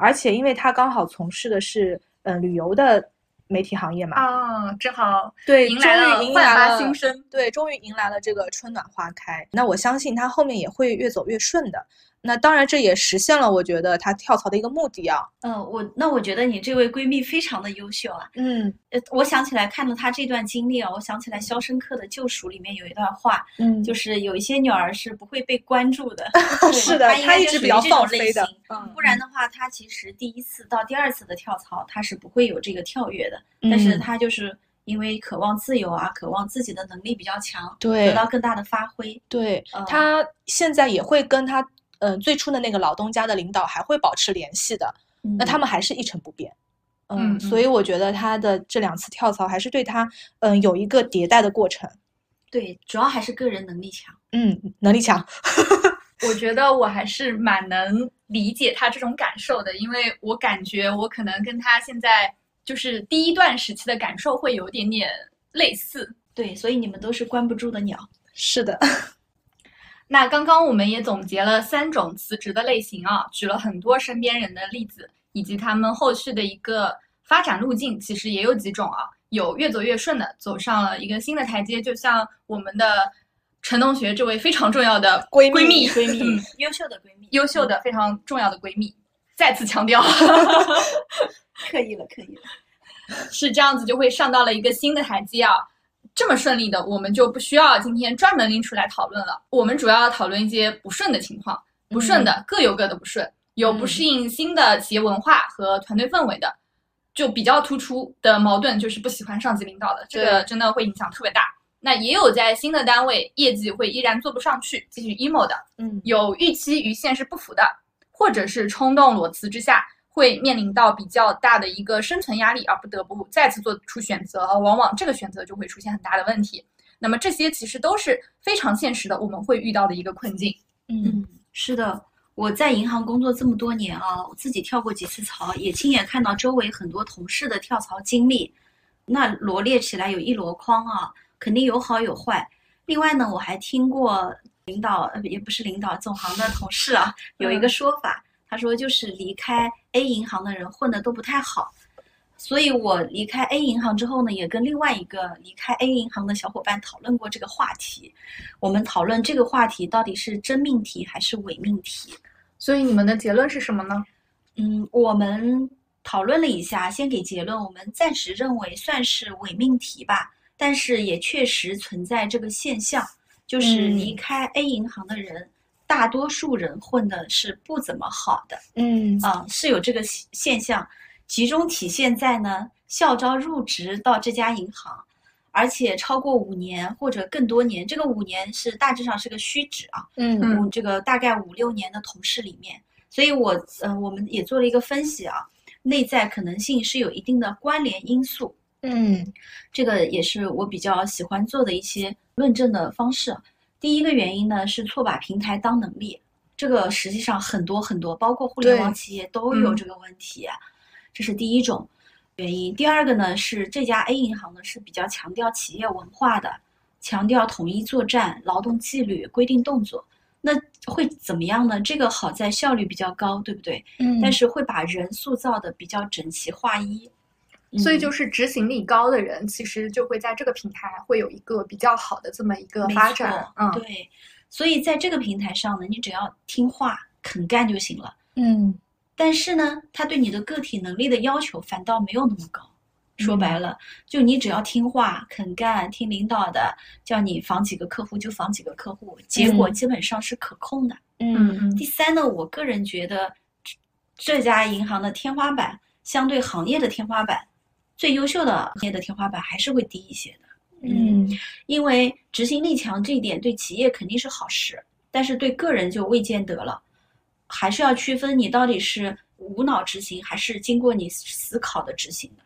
而且因为他刚好从事的是旅游的媒体行业嘛，正好对，迎来了焕发新生，对，终于迎来了这个春暖花开。那我相信他后面也会越走越顺的。那当然，这也实现了我觉得她跳槽的一个目的啊。我觉得你这位闺蜜非常的优秀啊。我想起来看到她这段经历啊，我想起来《肖申克的救赎》里面有一段话，就是有一些女儿是不会被关注的，是的，她一直比较放飞的，不然的话，她其实第1次到第2次的跳槽，她是不会有这个跳跃的，但是她就是。因为渴望自由啊，渴望自己的能力比较强，对，得到更大的发挥。对，他现在也会跟他最初的那个老东家的领导还会保持联系的，那他们还是一成不变。所以我觉得他的这两次跳槽还是对他有一个迭代的过程。对，主要还是个人能力强。能力强。我觉得我还是蛮能理解他这种感受的，因为我感觉我可能跟他现在就是第一段时期的感受会有点点类似。对，所以你们都是关不住的鸟。是的。那刚刚我们也总结了3种辞职的类型啊，举了很多身边人的例子，以及他们后续的一个发展路径，其实也有几种啊，有越走越顺的，走上了一个新的台阶，就像我们的陈同学这位非常重要的闺蜜、优秀的闺蜜，非常重要的闺蜜，再次强调，刻意了，是这样子就会上到了一个新的台阶啊。这么顺利的我们就不需要今天专门拎出来讨论了，我们主要讨论一些不顺的情况，不顺的各有各的不顺，有不适应新的企业文化和团队氛围的，就比较突出的矛盾就是不喜欢上级领导的，这个真的会影响特别大。那也有在新的单位业绩会依然做不上去继续 emo 的，有预期与现实不符的，或者是冲动裸辞之下会面临到比较大的一个生存压力而不得不再次做出选择，往往这个选择就会出现很大的问题。那么这些其实都是非常现实的我们会遇到的一个困境。是的，我在银行工作这么多年啊，我自己跳过几次槽，也亲眼看到周围很多同事的跳槽经历，那罗列起来有一箩筐啊，肯定有好有坏。另外呢，我还听过领导，也不是领导，总行的同事啊，有一个说法，他说就是离开 A 银行的人混的都不太好。所以我离开 A 银行之后呢，也跟另外一个离开 A 银行的小伙伴讨论过这个话题，我们讨论这个话题到底是真命题还是伪命题。所以你们的结论是什么呢？我们讨论了一下，先给结论，我们暂时认为算是伪命题吧，但是也确实存在这个现象，就是离开 A 银行的人，大多数人混的是不怎么好的。是有这个现象，其中体现在呢，校招入职到这家银行，而且超过5年或者更多年，这个5年是大致上是个虚指啊，这个大概5-6年的同事里面，所以我们也做了一个分析啊，内在可能性是有一定的关联因素。这个也是我比较喜欢做的一些论证的方式。第一个原因呢，是错把平台当能力，这个实际上很多很多，包括互联网企业都有这个问题，这是第一种原因。第二个呢，是这家 A 银行呢是比较强调企业文化的，强调统一作战、劳动纪律、规定动作，那会怎么样呢？这个好在效率比较高，对不对？但是会把人塑造的比较整齐划一，所以就是执行力高的人，其实就会在这个平台会有一个比较好的这么一个发展。对，所以在这个平台上呢，你只要听话肯干就行了。但是呢，他对你的个体能力的要求反倒没有那么高。说白了，就你只要听话肯干，听领导的，叫你防几个客户就防几个客户，结果基本上是可控的。第三呢，我个人觉得这家银行的天花板相对行业的天花板，最优秀的行业的天花板还是会低一些的。因为执行力强这一点对企业肯定是好事，但是对个人就未见得了，还是要区分你到底是无脑执行还是经过你思考的执行的。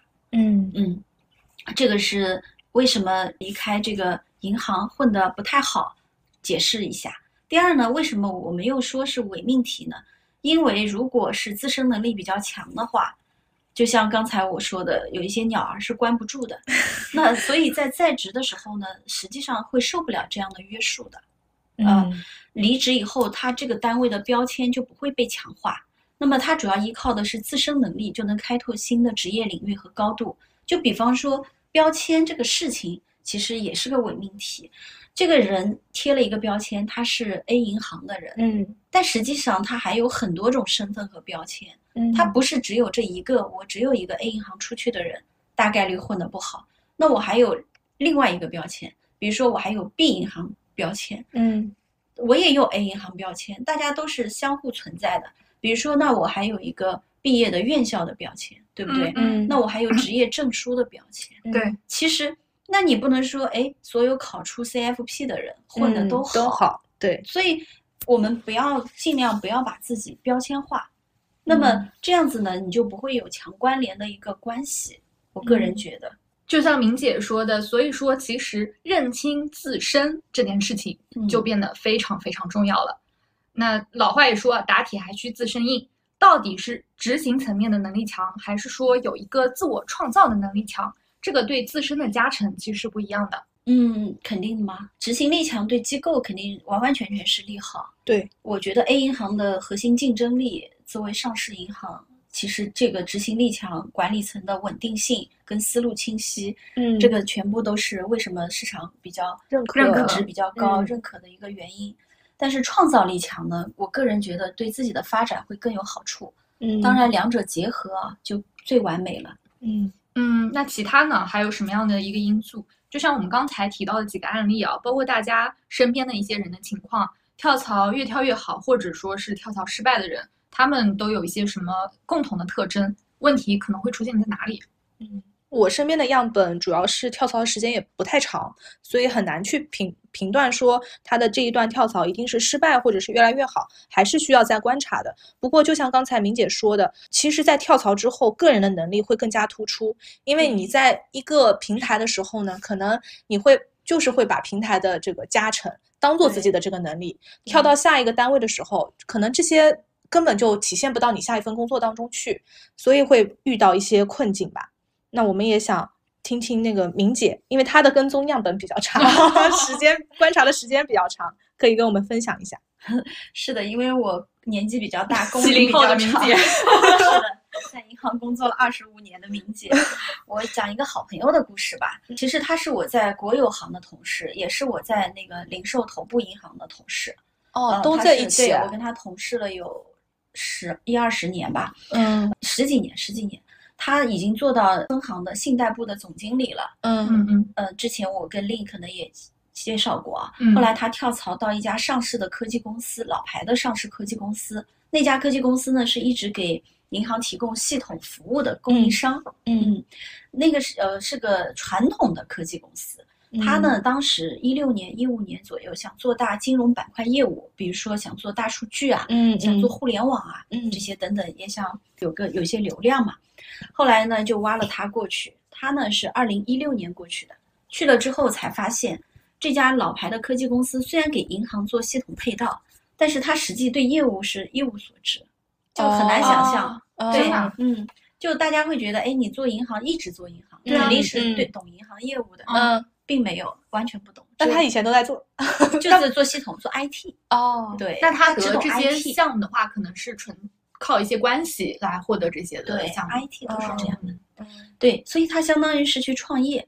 这个是为什么离开这个银行混得不太好，解释一下。第二呢，为什么我们又说是伪命题呢？因为如果是自身能力比较强的话，就像刚才我说的，有一些鸟儿是关不住的，那所以在职的时候呢，实际上会受不了这样的约束的。离职以后，他这个单位的标签就不会被强化，那么他主要依靠的是自身能力，就能开拓新的职业领域和高度。就比方说标签这个事情，其实也是个伪命题。这个人贴了一个标签，他是 A 银行的人，但实际上他还有很多种身份和标签。他不是只有这一个，我只有一个 A 银行出去的人，大概率混得不好。那我还有另外一个标签，比如说我还有 B 银行标签，我也有 A 银行标签，大家都是相互存在的。比如说，那我还有一个毕业的院校的标签，对不对？那我还有职业证书的标签。其实那你不能说，所有考出 CFP 的人混得都好。所以我们不要尽量不要把自己标签化，那么这样子呢，你就不会有强关联的一个关系。我个人觉得，就像明姐说的，所以说其实认清自身这件事情就变得非常非常重要了。那老话也说，打铁还需自身硬，到底是执行层面的能力强，还是说有一个自我创造的能力强？这个对自身的加成其实是不一样的。嗯，肯定的嘛，执行力强对机构肯定完完全全是利好。对，我觉得 A 银行的核心竞争力作为上市银行，其实这个执行力强，管理层的稳定性跟思路清晰，这个全部都是为什么市场比较认可值比较高、认可的一个原因。但是创造力强呢，我个人觉得对自己的发展会更有好处。当然两者结合啊，就最完美了。那其他呢，还有什么样的一个因素？就像我们刚才提到的几个案例啊，包括大家身边的一些人的情况，跳槽越跳越好，或者说是跳槽失败的人，他们都有一些什么共同的特征？问题可能会出现在哪里？我身边的样本主要是跳槽时间也不太长，所以很难去评断说他的这一段跳槽一定是失败或者是越来越好，还是需要再观察的。不过就像刚才明姐说的，其实在跳槽之后个人的能力会更加突出，因为你在一个平台的时候呢，可能你会把平台的这个加成当做自己的这个能力，跳到下一个单位的时候，可能这些根本就体现不到你下一份工作当中去，所以会遇到一些困境吧。那我们也想听听那个明姐，因为她的跟踪样本比较长，观察的时间比较长，可以跟我们分享一下。是的，因为我年纪比较大，工龄比较长。是的，在银行工作了25年的明姐，我讲一个好朋友的故事吧。其实她是我在国有行的同事，也是我在那个零售头部银行的同事。哦，都在一起。对，我跟她同事了有10-20年吧。十几年。他已经做到分行的信贷部的总经理了。之前我跟令可能也介绍过啊。后来他跳槽到一家上市的科技公司，老牌的上市科技公司。那家科技公司呢，是一直给银行提供系统服务的供应商。那个是个传统的科技公司。他呢，当时16年、15年左右想做大金融板块业务，比如说想做大数据啊，想做互联网啊，这些等等，也想有些流量嘛。后来呢，就挖了他过去。他呢是2016年过去的，去了之后才发现，这家老牌的科技公司虽然给银行做系统配套，但是他实际对业务是一无所知，就很难想象。对，就大家会觉得，哎，你做银行一直做银行，肯定是对懂银行业务的。并没有，完全不懂。但他以前都在做，就是做系统，做 IT。哦，对。那他得这些项目的话，可能是纯靠一些关系来获得这些的项目。对 ，IT 都是这样的。对，所以他相当于是去创业。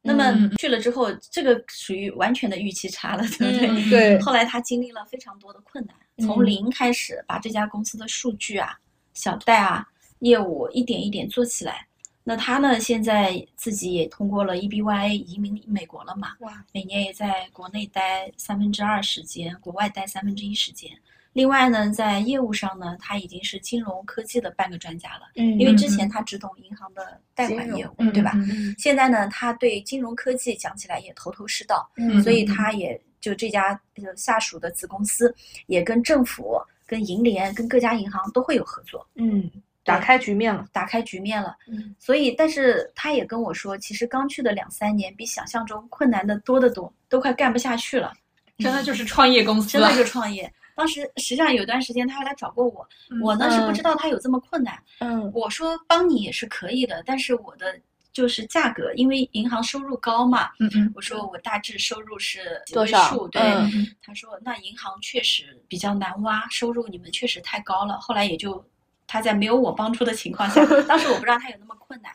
那么去了之后，这个属于完全的预期差了，对不对？对。后来他经历了非常多的困难，从零开始把这家公司的数据啊、小贷啊、业务一点一点做起来。那他呢，现在自己也通过了 EBYA 移民美国了嘛，每年也在国内待2/3时间，国外待1/3时间。另外呢，在业务上呢，他已经是金融科技的半个专家了，因为之前他只懂银行的贷款业务，对吧？现在呢，他对金融科技讲起来也头头是道，所以他也就这家下属的子公司也跟政府、跟银联、跟各家银行都会有合作。打开局面了。所以，但是他也跟我说，其实刚去的2-3年比想象中困难的多得多，都快干不下去了。真的就是创业公司了，真的就创业。当时实际上有段时间他还来找过我，我呢是不知道他有这么困难。我说帮你也是可以的，但是我的就是价格，因为银行收入高嘛。我说我大致收入是几位数，对。他说那银行确实比较难挖，收入你们确实太高了。后来也就。他在没有我帮助的情况下，当时我不知道他有那么困难，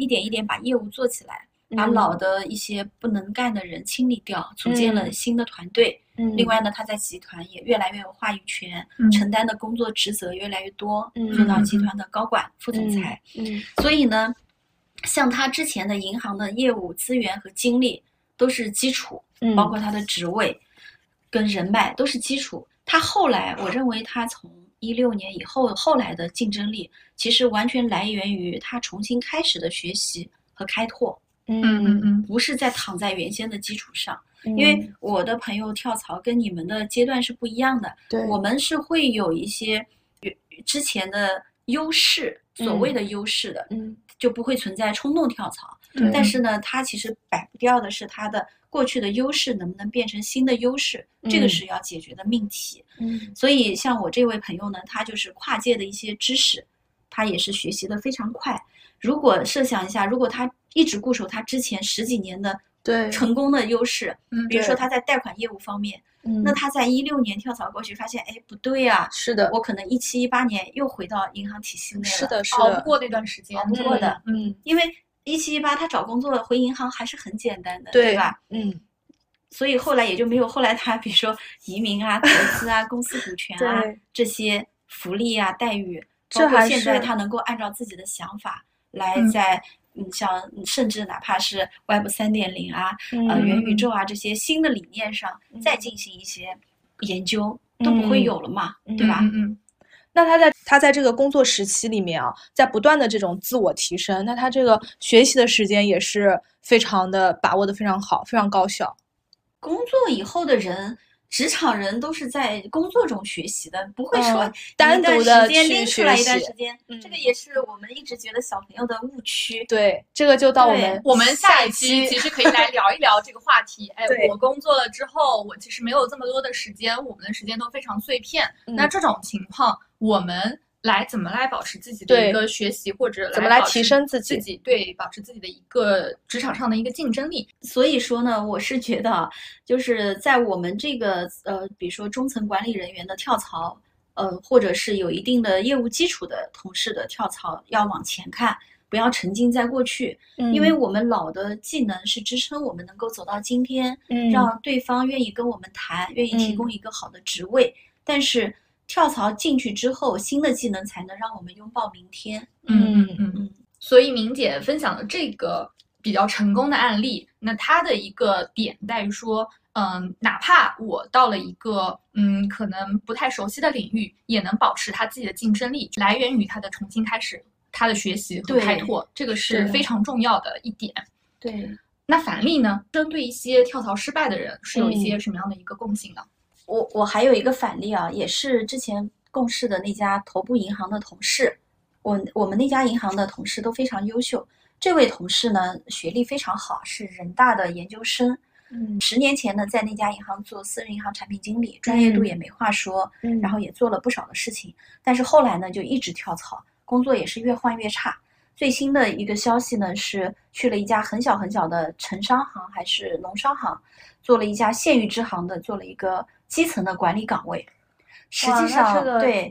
一点一点把业务做起来，把老的一些不能干的人清理掉，组建了新的团队。另外呢，他在集团也越来越有话语权，承担的工作职责越来越多，做到集团的高管、副总裁。所以呢，像他之前的银行的业务资源和精力都是基础，包括他的职位跟人脉都是基础。他后来，我认为他从16年以后，后来的竞争力其实完全来源于他重新开始的学习和开拓。不是在躺在原先的基础上，因为我的朋友跳槽跟你们的阶段是不一样的，我们是会有一些之前的优势，所谓的优势的，就不会存在冲动跳槽，但是呢他其实摆不掉的是他的过去的优势能不能变成新的优势，这个是要解决的命题。所以像我这位朋友呢，他就是跨界的一些知识他也是学习的非常快，如果设想一下，如果他一直固守他之前十几年的成功的优势，比如说他在贷款业务方面，那他在16年跳槽过去发现，哎，不对啊，是的，我可能17、18年又回到银行体系内了，是的，是的，熬不过那段时间，熬不过的，因为17、18他找工作回银行还是很简单的，对吧？所以后来也就没有后来他比如说移民啊、投资啊、公司股权啊这些福利啊、待遇，包括现在他能够按照自己的想法来在。像甚至哪怕是 Web 3.0 啊、元宇宙啊这些新的理念上再进行一些研究，都不会有了嘛，对吧？那他在这个工作时期里面啊，在不断的这种自我提升，那他这个学习的时间也是非常的把握的非常好，非常高效。工作以后的人，职场人都是在工作中学习的，不会说单独的去拎出来一段时间。这个也是我们一直觉得小朋友的误区。对，这个就到我们下一期其实可以来聊一聊这个话题。哎，我工作了之后，我其实没有这么多的时间，我们的时间都非常碎片。那这种情况，我们怎么来保持自己的一个学习，或者怎么来提升自己，对，保持自己的一个职场上的一个竞争力。所以说呢，我是觉得就是在我们这个比如说中层管理人员的跳槽，或者是有一定的业务基础的同事的跳槽，要往前看，不要沉浸在过去，因为我们老的技能是支撑我们能够走到今天，让对方愿意跟我们谈，愿意提供一个好的职位，但是跳槽进去之后，新的技能才能让我们拥抱明天。所以明姐分享了这个比较成功的案例，那她的一个点在于说，哪怕我到了一个可能不太熟悉的领域，也能保持她自己的竞争力，来源于她的重新开始，她的学习和开拓，这个是非常重要的一点。对，那樊丽呢？针对一些跳槽失败的人，是有一些什么样的一个共性呢？我还有一个反例啊，也是之前共事的那家头部银行的同事，我们那家银行的同事都非常优秀。这位同事呢，学历非常好，是人大的研究生。10年前呢，在那家银行做私人银行产品经理，专业度也没话说，然后也做了不少的事情。但是后来呢，就一直跳槽，工作也是越换越差。最新的一个消息呢，是去了一家很小很小的城商行还是农商行，做了一家县域支行的，做了一个基层的管理岗位。实际上对，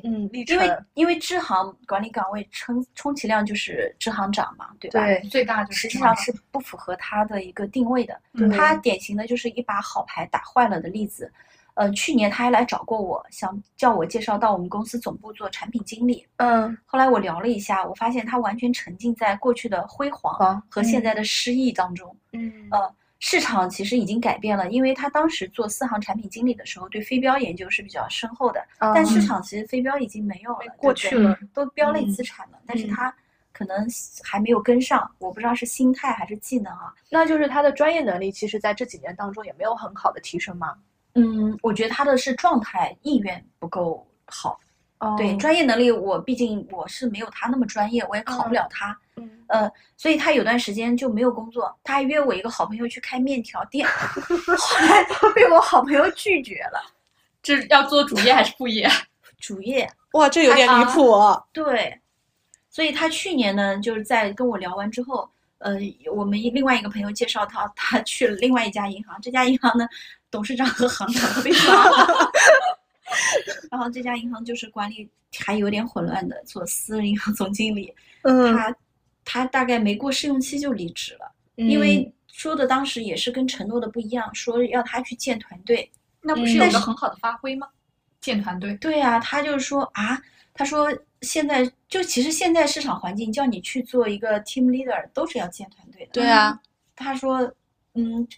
因为支行管理岗位充其量就是支行长嘛，对吧？对，最大就是。实际上是不符合他的一个定位的，他典型的就是一把好牌打坏了的例子。去年他还来找过我，想叫我介绍到我们公司总部做产品经理。后来我聊了一下，我发现他完全沉浸在过去的辉煌和现在的失意当中。市场其实已经改变了，因为他当时做四行产品经理的时候，对非标研究是比较深厚的，但市场其实非标已经没有了，过去了，都标类资产了，但是他可能还没有跟上，我不知道是心态还是技能啊。那就是他的专业能力，其实在这几年当中也没有很好的提升吗？我觉得他的是状态意愿不够好。对，专业能力毕竟我是没有他那么专业，我也考不了他。所以他有段时间就没有工作，他还约我一个好朋友去开面条店，后来被我好朋友拒绝了。这要做主业还是副业？主业。哇，这有点离谱啊。对，所以他去年呢，就是在跟我聊完之后，我们另外一个朋友介绍他去了另外一家银行，这家银行呢，董事长和行长都被抓了，然后这家银行就是管理还有点混乱的，做私人银行总经理。他大概没过试用期就离职了，因为说的当时也是跟承诺的不一样，说要他去建团队，那不是有一个很好的发挥吗？建团队。对啊，他就是说他说现在就其实现在市场环境叫你去做一个 team leader 都是要建团队的。对啊，他说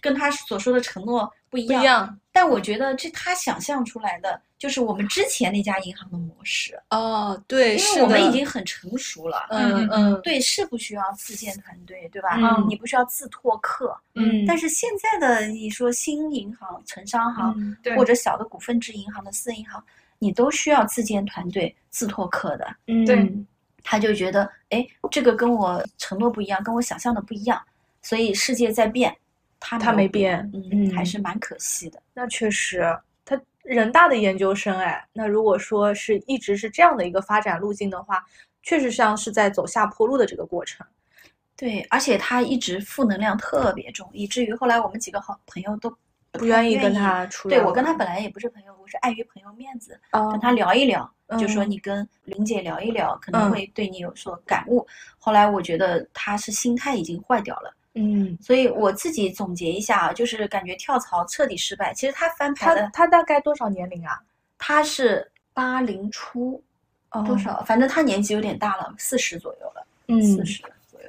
跟他所说的承诺不一样，但我觉得这他想象出来的就是我们之前那家银行的模式。哦，对，因为我们已经很成熟了。嗯嗯，对，是不需要自建团队，对吧？嗯，你不需要自拓客。嗯，但是现在的你说新银行、城商行、或者小的股份制银行的私银行，你都需要自建团队、自拓客的。嗯，对，他就觉得，哎，这个跟我承诺不一样，跟我想象的不一样，所以世界在变。他没变，嗯，还是蛮可惜的。那确实，他人大的研究生，哎，那如果说是一直是这样的一个发展路径的话，确实像是在走下坡路的这个过程。对，而且他一直负能量特别重，以至于后来我们几个好朋友都不愿意跟他出来。对，我跟他本来也不是朋友，我是碍于朋友面子，跟他聊一聊，就说你跟林姐聊一聊，可能会对你有所感悟。后来我觉得他是心态已经坏掉了。嗯，所以我自己总结一下啊，就是感觉跳槽彻底失败。其实他翻牌的，他大概多少年龄啊？他是80初，多少？反正他年纪有点大了，40左右了，40左右。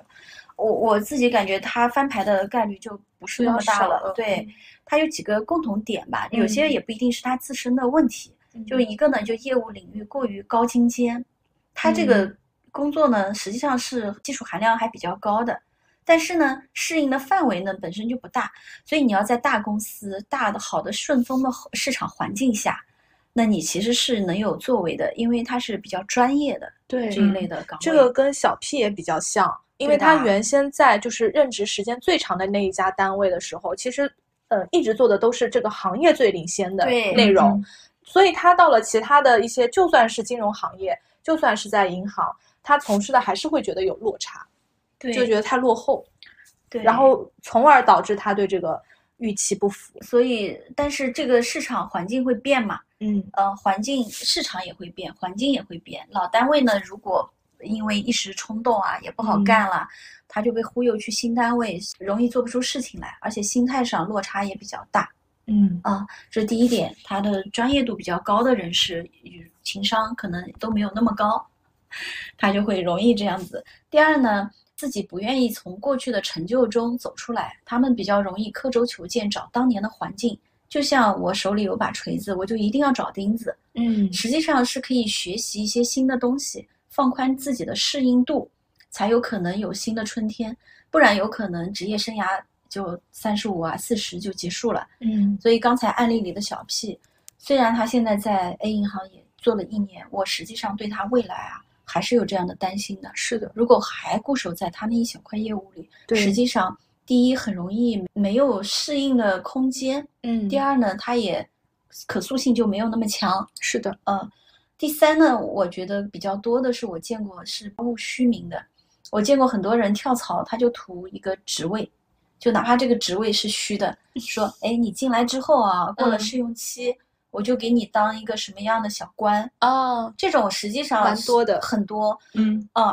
我自己感觉他翻牌的概率就不是那么大了。对，他有几个共同点吧，有些也不一定是他自身的问题。就一个呢，就业务领域过于高精尖，他这个工作呢，实际上是技术含量还比较高的。但是呢，适应的范围呢本身就不大，所以你要在大公司、大的好的顺风的市场环境下，那你其实是能有作为的，因为它是比较专业的，对这一类的岗位。这个跟小 P 也比较像，因为他原先在就是任职时间最长的那一家单位的时候，其实一直做的都是这个行业最领先的内容，所以他到了其他的一些，就算是金融行业，就算是在银行，他从事的还是会觉得有落差。就觉得太落后，对，然后从而导致他对这个预期不符。所以，但是这个市场环境会变嘛？环境市场也会变，环境也会变。老单位呢，如果因为一时冲动啊，也不好干了，他就被忽悠去新单位，容易做不出事情来，而且心态上落差也比较大。这是第一点，他的专业度比较高的人士，情商可能都没有那么高，他就会容易这样子。第二呢，自己不愿意从过去的成就中走出来，他们比较容易刻舟求剑，找当年的环境。就像我手里有把锤子，我就一定要找钉子。实际上是可以学习一些新的东西，放宽自己的适应度，才有可能有新的春天。不然有可能职业生涯就35啊40就结束了。所以刚才案例里的小 P， 虽然他现在在 A 银行也做了1年，我实际上对他未来啊，还是有这样的担心的。是的，如果还固守在他那一小块业务里，实际上第一很容易没有适应的空间，第二呢，他也可塑性就没有那么强。是的，第三呢，我觉得比较多的是我见过是不务虚名的。我见过很多人跳槽，他就图一个职位，就哪怕这个职位是虚的，说，哎，你进来之后啊，过了试用期，我就给你当一个什么样的小官。这种实际上蛮多的，很多。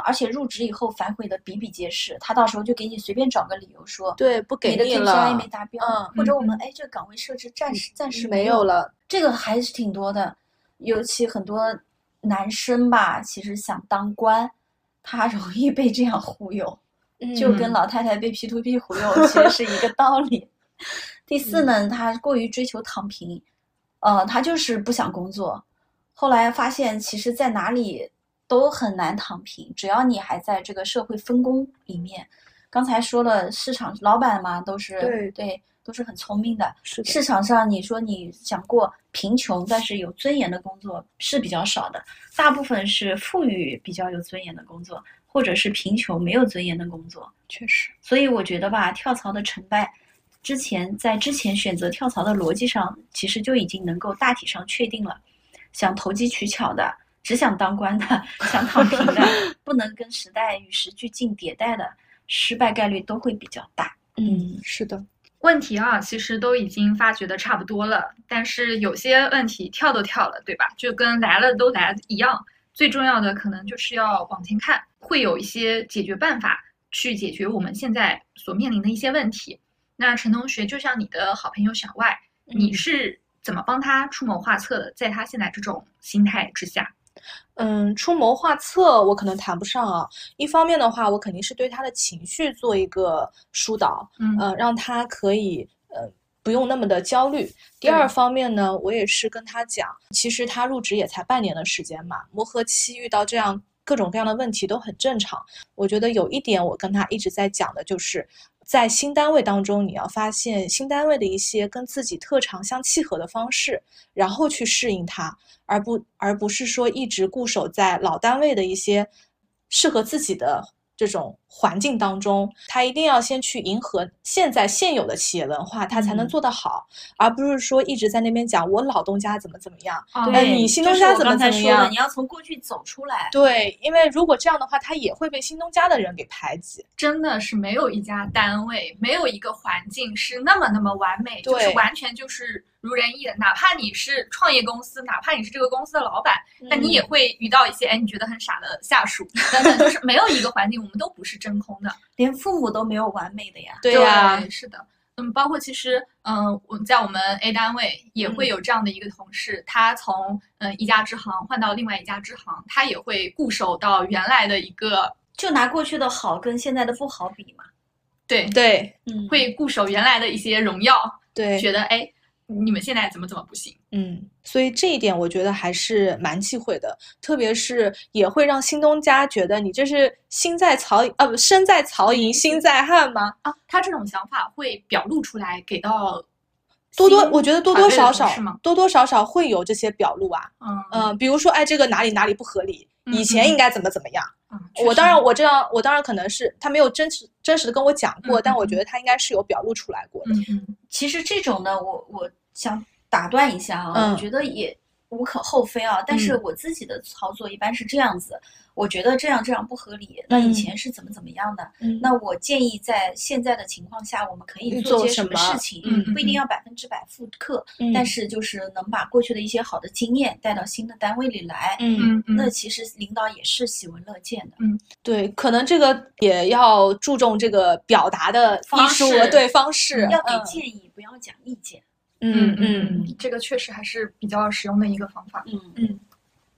而且入职以后反悔的比比皆是，他到时候就给你随便找个理由说，对，不给你了，你的 KPI 没达标，或者我们这个岗位设置暂时没有了。这个还是挺多的，尤其很多男生吧，其实想当官，他容易被这样忽悠，就跟老太太被 P2P 忽悠其实是一个道理。第四呢，他过于追求躺平。他就是不想工作，后来发现其实在哪里都很难躺平，只要你还在这个社会分工里面。刚才说了，市场老板嘛，都是对，都是很聪明的。是的，市场上你说你想过贫穷但是有尊严的工作是比较少的，大部分是富裕比较有尊严的工作，或者是贫穷没有尊严的工作。确实，所以我觉得吧，跳槽的成败，在之前选择跳槽的逻辑上，其实就已经能够大体上确定了。想投机取巧的，只想当官的，想躺平的，不能跟时代与时俱进迭代的，失败概率都会比较大。是的。问题啊，其实都已经发掘的差不多了，但是有些问题跳都跳了，对吧？就跟来了都来一样，最重要的可能就是要往前看，会有一些解决办法去解决我们现在所面临的一些问题。那陈同学，就像你的好朋友小 Y， 你是怎么帮他出谋划策的？在他现在这种心态之下，出谋划策我可能谈不上啊。一方面的话，我肯定是对他的情绪做一个疏导，让他可以不用那么的焦虑。第二方面呢，我也是跟他讲，其实他入职也才半年的时间嘛，磨合期遇到这样各种各样的问题都很正常。我觉得有一点我跟他一直在讲的就是，在新单位当中，你要发现新单位的一些跟自己特长相契合的方式，然后去适应它，而不是说一直固守在老单位的一些适合自己的这种环境当中。他一定要先去迎合现有的企业文化，他才能做得好，而不是说一直在那边讲我老东家怎么怎么样，你新东家怎么怎么样。你要从过去走出来。对，因为如果这样的话，他也会被新东家的人给排挤。真的是没有一家单位，没有一个环境是那么完美，就是完全就是如人意的。哪怕你是创业公司，哪怕你是这个公司的老板，那你也会遇到一些你觉得很傻的下属等等，就是没有一个环境，我们都不是真空的，连父母都没有完美的呀。对呀，是的。包括其实在我们 A 单位也会有这样的一个同事，他从一家支行换到另外一家支行，他也会固守到原来的一个，就拿过去的好跟现在的不好比嘛。对对，会固守原来的一些荣耀。对，觉得你们现在怎么不行。所以这一点我觉得还是蛮忌讳的，特别是也会让新东家觉得你这是身在曹营心在汉吗？他这种想法会表露出来，给到我觉得多多少少会有这些表露啊。比如说这个哪里不合理，以前应该怎么样。我当然可能是他没有真实的跟我讲过，但我觉得他应该是有表露出来过的。其实这种呢，我想打断一下啊，我觉得也无可厚非啊。但是我自己的操作一般是这样子，我觉得这样不合理，那以前是怎么样的，那我建议在现在的情况下我们可以做些什么事情，不一定要100%复刻，但是就是能把过去的一些好的经验带到新的单位里来。那其实领导也是喜闻乐见的。对，可能这个也要注重这个表达的方式，对，方式要给建议，不要讲意见。这个确实还是比较实用的一个方法。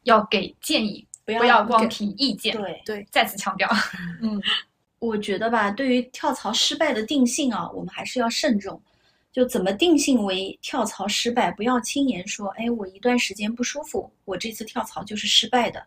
要给建议，不要光提意见。对，再次强调。我觉得吧，对于跳槽失败的定性啊，我们还是要慎重。就怎么定性为跳槽失败，不要轻言说，我一段时间不舒服，我这次跳槽就是失败的。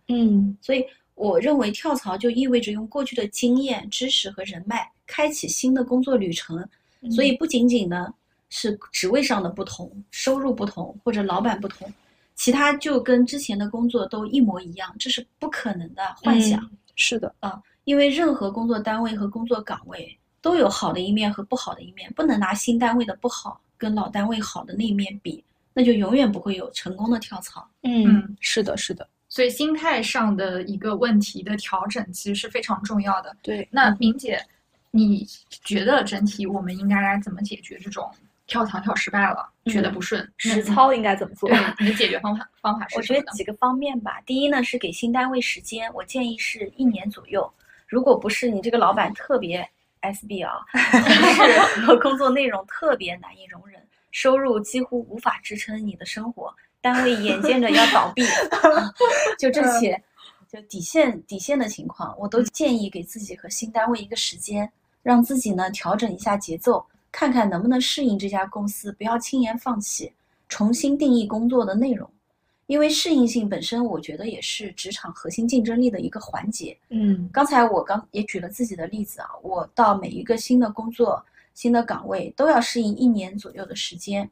所以我认为跳槽就意味着用过去的经验、知识和人脉，开启新的工作旅程。所以不仅仅呢是职位上的不同、收入不同或者老板不同，其他就跟之前的工作都一模一样，这是不可能的幻想。是的啊，因为任何工作单位和工作岗位都有好的一面和不好的一面，不能拿新单位的不好跟老单位好的那一面比，那就永远不会有成功的跳槽。是的，是的。所以心态上的一个问题的调整其实是非常重要的。对，那明姐，你觉得整体我们应该来怎么解决这种？跳槽跳失败了，觉得不顺，实操应该怎么做？你的解决方法是什么呢？我觉得几个方面吧。第一呢，是给新单位时间，我建议是1年左右。如果不是你这个老板特别 SB 啊，是工作内容特别难以容忍，收入几乎无法支撑你的生活，单位眼见着要倒闭，就这些，就底线的情况，我都建议给自己和新单位一个时间，让自己呢调整一下节奏。看看能不能适应这家公司，不要轻言放弃，重新定义工作的内容，因为适应性本身我觉得也是职场核心竞争力的一个环节。刚才我也举了自己的例子啊，我到每一个新的工作、新的岗位都要适应1年左右的时间，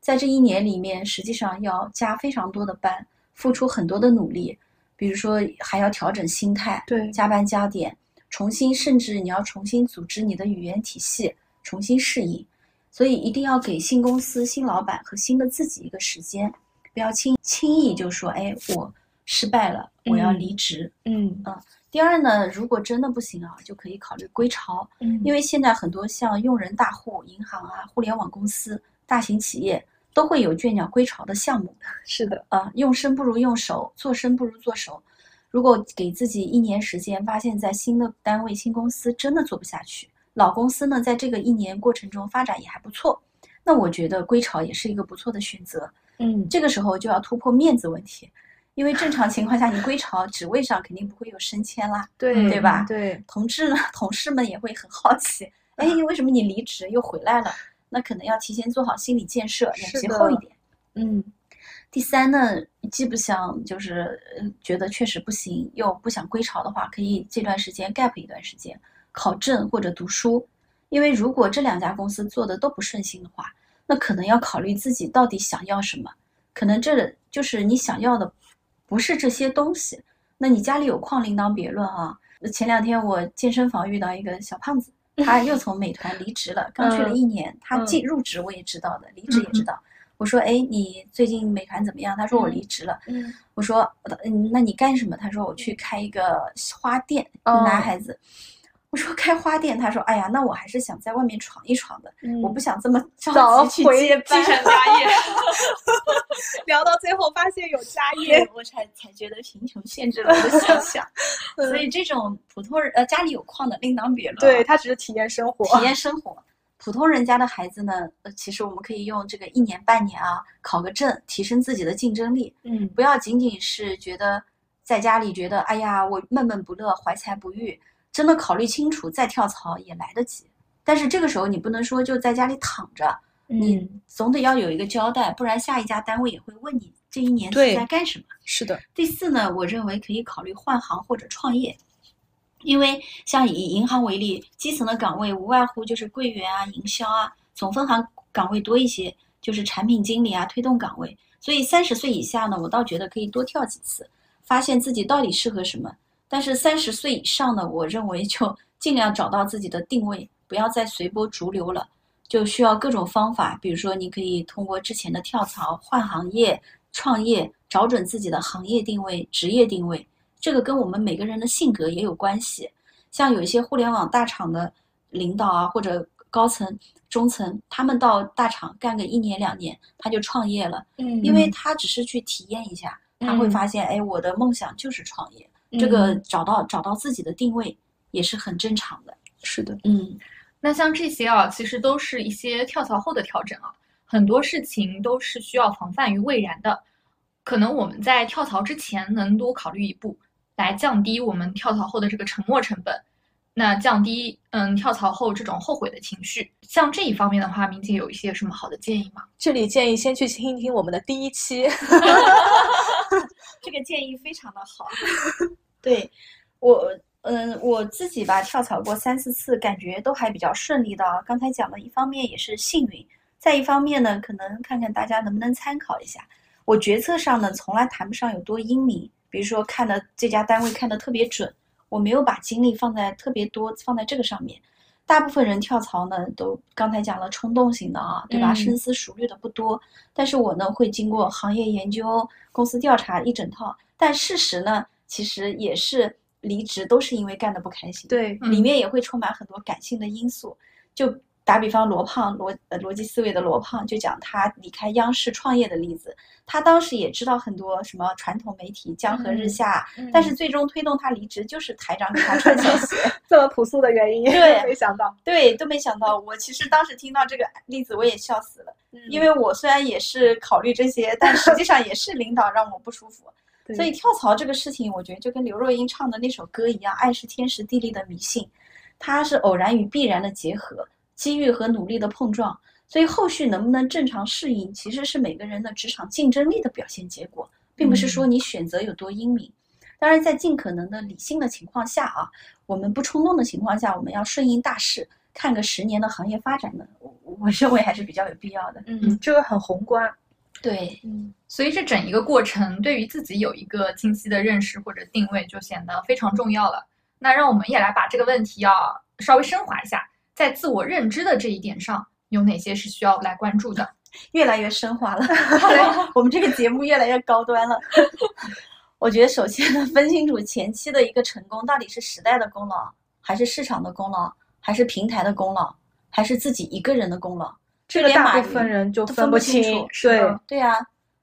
在这1年里面实际上要加非常多的班，付出很多的努力，比如说还要调整心态，对，加班加点，甚至你要重新组织你的语言体系，重新适应。所以一定要给新公司、新老板和新的自己一个时间，不要轻易就说我失败了，我要离职。第二呢，如果真的不行啊，就可以考虑归巢。因为现在很多像用人大户、银行啊、互联网公司、大型企业都会有倦鸟归巢的项目。是的啊，用身不如用手，做身不如做手。如果给自己1年时间，发现在新的单位、新公司真的做不下去，老公司呢，在这个1年过程中发展也还不错，那我觉得归巢也是一个不错的选择。这个时候就要突破面子问题，因为正常情况下你归巢，职位上肯定不会有升迁啦，对吧？对，同事们也会很好奇，为什么你离职又回来了？那可能要提前做好心理建设，脸皮厚一点。嗯。第三呢，既不想就是觉得确实不行，又不想归巢的话，可以这段时间 gap 一段时间，考证或者读书。因为如果这两家公司做的都不顺心的话，那可能要考虑自己到底想要什么。可能这就是你想要的不是这些东西，那你家里有矿另当别论啊。前两天我健身房遇到一个小胖子，他又从美团离职了，刚去了1年。他入职我也知道的，离职也知道。我说，哎，你最近美团怎么样？他说我离职了。我说，那你干什么？他说我去开一个花店，男孩子。我说开花店，他说哎呀，那我还是想在外面闯一闯的，我不想这么着急去接班继承家业。聊到最后发现有家业，我才觉得贫穷限制了我的想象。所以这种普通人家里有矿的另当别论。对，他只是体验生活，体验生活。普通人家的孩子呢，其实我们可以用这个1年半年啊，考个证，提升自己的竞争力。不要仅仅是觉得在家里觉得哎呀我闷闷不乐，怀才不遇。真的考虑清楚再跳槽也来得及，但是这个时候你不能说就在家里躺着，你总得要有一个交代，不然下一家单位也会问你这1年是在干什么。是的。第四呢，我认为可以考虑换行或者创业，因为像以银行为例，基层的岗位无外乎就是柜员啊、营销啊，总分行岗位多一些，就是产品经理啊、推动岗位。所以30岁以下呢，我倒觉得可以多跳几次，发现自己到底适合什么。但是30岁以上呢，我认为就尽量找到自己的定位，不要再随波逐流了，就需要各种方法。比如说你可以通过之前的跳槽、换行业、创业，找准自己的行业定位、职业定位。这个跟我们每个人的性格也有关系，像有一些互联网大厂的领导啊，或者高层、中层，他们到大厂干个1年2年他就创业了。因为他只是去体验一下，他会发现，哎，我的梦想就是创业。这个找到自己的定位也是很正常的。是的。那像这些啊，其实都是一些跳槽后的调整啊，很多事情都是需要防范于未然的。可能我们在跳槽之前能多考虑一步，来降低我们跳槽后的这个沉没成本，那降低跳槽后这种后悔的情绪。像这一方面的话，明姐有一些什么好的建议吗？这里建议先去听一听我们的第1期。这个建议非常的好。对，我自己吧，跳槽过3、4次，感觉都还比较顺利的。刚才讲的一方面也是幸运，再一方面呢，可能看看大家能不能参考一下。我决策上呢，从来谈不上有多英明，比如说看的这家单位看得特别准，我没有把精力放在特别多放在这个上面。大部分人跳槽呢，都刚才讲了冲动型的啊，对吧？深思熟虑的不多。但是我呢，会经过行业研究、公司调查一整套。但事实呢，其实也是离职都是因为干得不开心。对，里面也会充满很多感性的因素。就打比方，罗胖逻辑思维的罗胖，就讲他离开央视创业的例子。他当时也知道很多什么传统媒体江河日下，但是最终推动他离职就是台长给他穿小鞋。这么朴素的原因。对，没想到。对，都没想到。我其实当时听到这个例子我也笑死了，因为我虽然也是考虑这些，但实际上也是领导让我不舒服。所以跳槽这个事情，我觉得就跟刘若英唱的那首歌一样，爱是天时地利的迷信，它是偶然与必然的结合，机遇和努力的碰撞。所以后续能不能正常适应，其实是每个人的职场竞争力的表现结果，并不是说你选择有多英明。当然在尽可能的理性的情况下啊，我们不冲动的情况下，我们要顺应大势，看个10年的行业发展呢，我认为还是比较有必要的。这个很宏观。对。所以这整一个过程对于自己有一个清晰的认识或者定位就显得非常重要了。那让我们也来把这个问题要稍微升华一下，在自我认知的这一点上有哪些是需要来关注的？越来越升华了。我们这个节目越来越高端了。我觉得首先呢，分清楚前期的一个成功到底是时代的功劳，还是市场的功劳，还是平台的功劳，还是自己一个人的功劳。这个大部分人就分不清。对。对啊，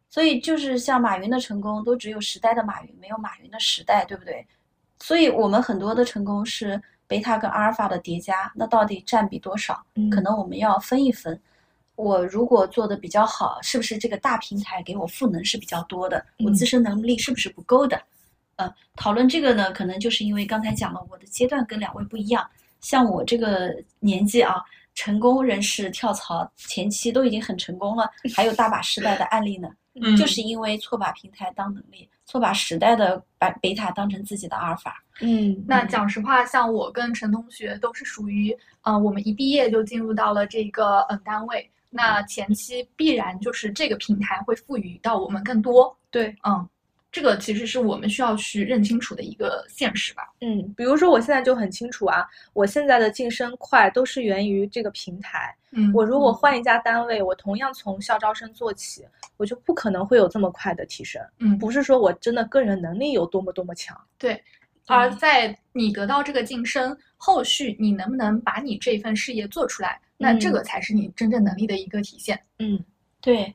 所以就是像马云的成功，都只有时代的马云，没有马云的时代，对不对？所以我们很多的成功是贝塔跟阿尔法的叠加，那到底占比多少？可能我们要分一分。我如果做的比较好，是不是这个大平台给我赋能是比较多的？我自身能力是不是不够的？讨论这个呢，可能就是因为刚才讲了，我的阶段跟两位不一样。像我这个年纪啊，成功人士跳槽前期都已经很成功了，还有大把失败的案例呢。就是因为错把平台当能力，错把时代的贝塔当成自己的阿尔法。那讲实话，像我跟陈同学都是属于我们一毕业就进入到了这个单位，那前期必然就是这个平台会赋予到我们更多。对，这个其实是我们需要去认清楚的一个现实吧。比如说我现在就很清楚啊，我现在的晋升快都是源于这个平台。我如果换一家单位，我同样从校招生做起，我就不可能会有这么快的提升。不是说我真的个人能力有多么多么强。对，而在你得到这个晋升，后续你能不能把你这份事业做出来，那这个才是你真正能力的一个体现。对，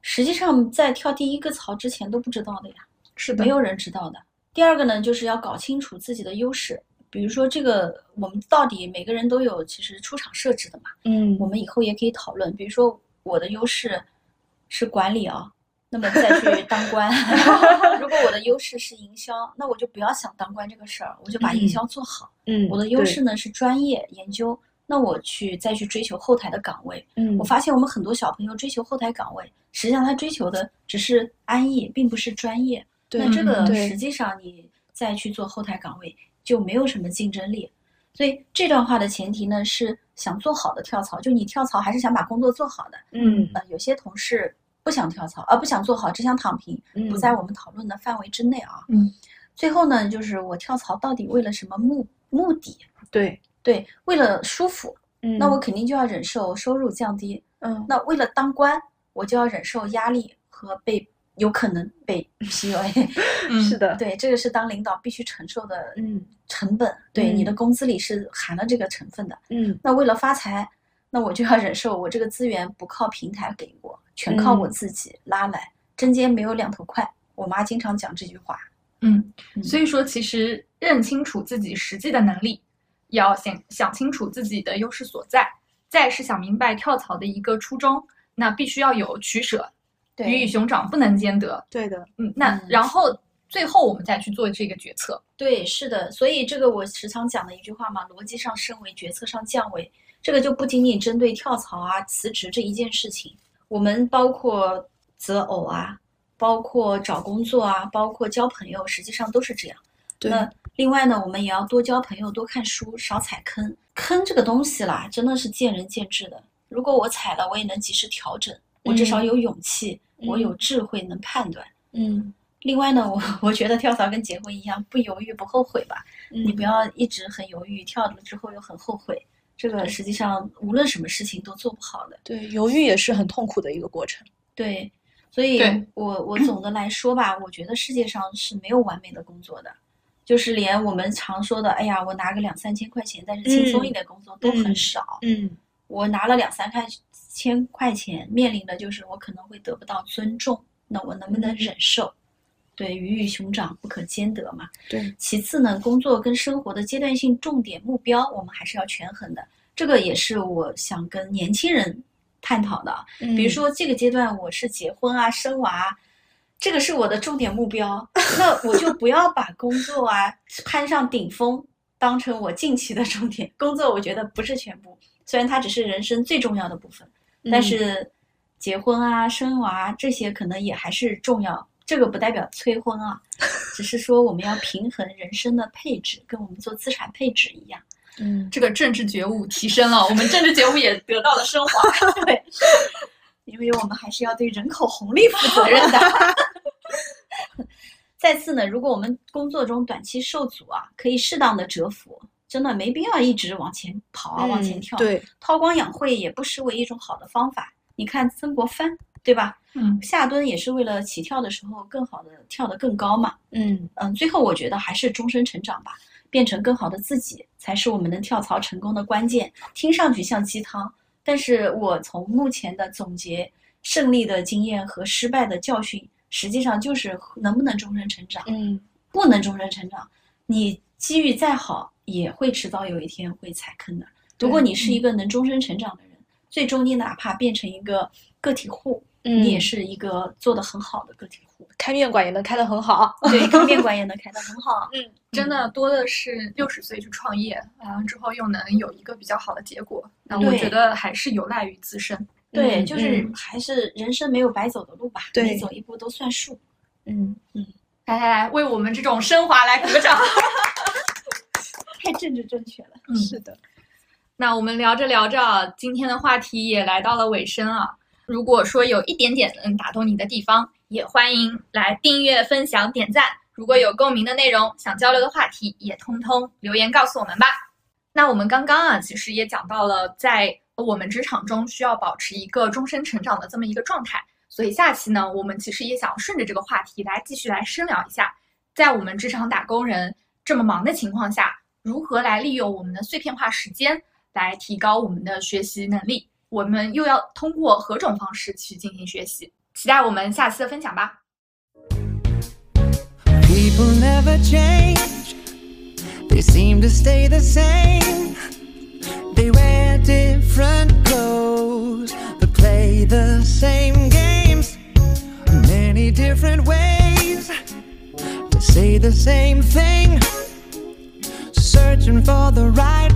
实际上在跳第一个槽之前都不知道的呀。是的，没有人知道的。第二个呢，就是要搞清楚自己的优势，比如说这个我们到底每个人都有其实出厂设置的嘛。我们以后也可以讨论，比如说我的优势是管理啊，那么再去当官如果我的优势是营销，那我就不要想当官这个事儿，我就把营销做好。我的优势呢是专业研究，那我再去追求后台的岗位。我发现我们很多小朋友追求后台岗位，实际上他追求的只是安逸，并不是专业。那这个实际上你再去做后台岗位就没有什么竞争力。所以这段话的前提呢是想做好的跳槽，就你跳槽还是想把工作做好的。有些同事不想跳槽，不想做好，只想躺平，不在我们讨论的范围之内啊。最后呢，就是我跳槽到底为了什么目的？对，为了舒服，那我肯定就要忍受收入降低。那为了当官，我就要忍受压力和有可能被 PUA。是的，对，这个是当领导必须承受的成本。对，你的工资里是含了这个成分的。那为了发财，那我就要忍受我这个资源不靠平台给我，全靠我自己拉来，针尖没有两头快。我妈经常讲这句话。所以说其实认清楚自己实际的能力，也要想清楚自己的优势所在，再是想明白跳槽的一个初衷，那必须要有取舍，鱼与熊掌不能兼得。对的。那然后最后我们再去做这个决策。对，是的。所以这个我时常讲的一句话嘛，逻辑上升维，决策上降维。这个就不仅仅针对跳槽啊、辞职这一件事情，我们包括择偶啊，包括找工作啊，包括交朋友，实际上都是这样。对。那另外呢，我们也要多交朋友，多看书，少踩坑。坑这个东西啦，真的是见仁见智的。如果我踩了，我也能及时调整，我至少有勇气，我有智慧，能判断。另外呢，我觉得跳槽跟结婚一样，不犹豫不后悔吧。你不要一直很犹豫，跳了之后又很后悔，这个实际上无论什么事情都做不好的。对，犹豫也是很痛苦的一个过程。对，所以我总的来说吧，我觉得世界上是没有完美的工作的，就是连我们常说的，哎呀，我拿个2-3千块钱，但是轻松一点工作都很少。我拿了2-3千块钱，面临的就是我可能会得不到尊重，那我能不能忍受？对，鱼与熊掌不可兼得嘛。对。其次呢，工作跟生活的阶段性重点目标，我们还是要权衡的。这个也是我想跟年轻人探讨的。比如说这个阶段我是结婚啊、生娃啊，这个是我的重点目标，那我就不要把工作啊攀上顶峰当成我近期的重点。工作我觉得不是全部，虽然它只是人生最重要的部分，但是结婚啊、生娃啊，这些可能也还是重要。这个不代表催婚啊，只是说我们要平衡人生的配置，跟我们做资产配置一样。这个政治觉悟提升了，我们政治觉悟也得到了升华。对，因为我们还是要对人口红利负责任的。再次呢，如果我们工作中短期受阻啊，可以适当的蛰伏。真的没必要一直往前跑啊，往前跳。对，韬光养晦也不失为一种好的方法。你看曾国藩，对吧？下蹲也是为了起跳的时候更好的跳得更高嘛。最后我觉得还是终身成长吧，变成更好的自己，才是我们能跳槽成功的关键。听上去像鸡汤，但是我从目前的总结胜利的经验和失败的教训，实际上就是能不能终身成长。不能终身成长，你机遇再好，也会迟早有一天会踩坑的。如果你是一个能终身成长的人，最终你哪怕变成一个个体户，你也是一个做得很好的个体户。开面馆也能开得很好。对，开面馆也能开得很好。嗯，真的多的是60岁去创业，然后之后又能有一个比较好的结果。那我觉得还是有赖于自身。对，就是还是人生没有白走的路吧，每走一步都算数。嗯嗯，来来来，为我们这种升华来鼓掌。太政治正确了。嗯，是的。那我们聊着聊着，今天的话题也来到了尾声啊。如果说有一点点打动你的地方，也欢迎来订阅、分享、点赞。如果有共鸣的内容，想交流的话题，也通通留言告诉我们吧。那我们刚刚啊，其实也讲到了，在我们职场中需要保持一个终身成长的这么一个状态。所以下期呢，我们其实也想顺着这个话题来继续来深聊一下，在我们职场打工人这么忙的情况下，如何来利用我们的碎片化时间来提高我们的学习能力，我们又要通过何种方式去进行学习？期待我们下期的分享吧。 People never change, they seem to stay the same, they wear different clothes, but play the same games, many different ways to say the same thing, searching for the right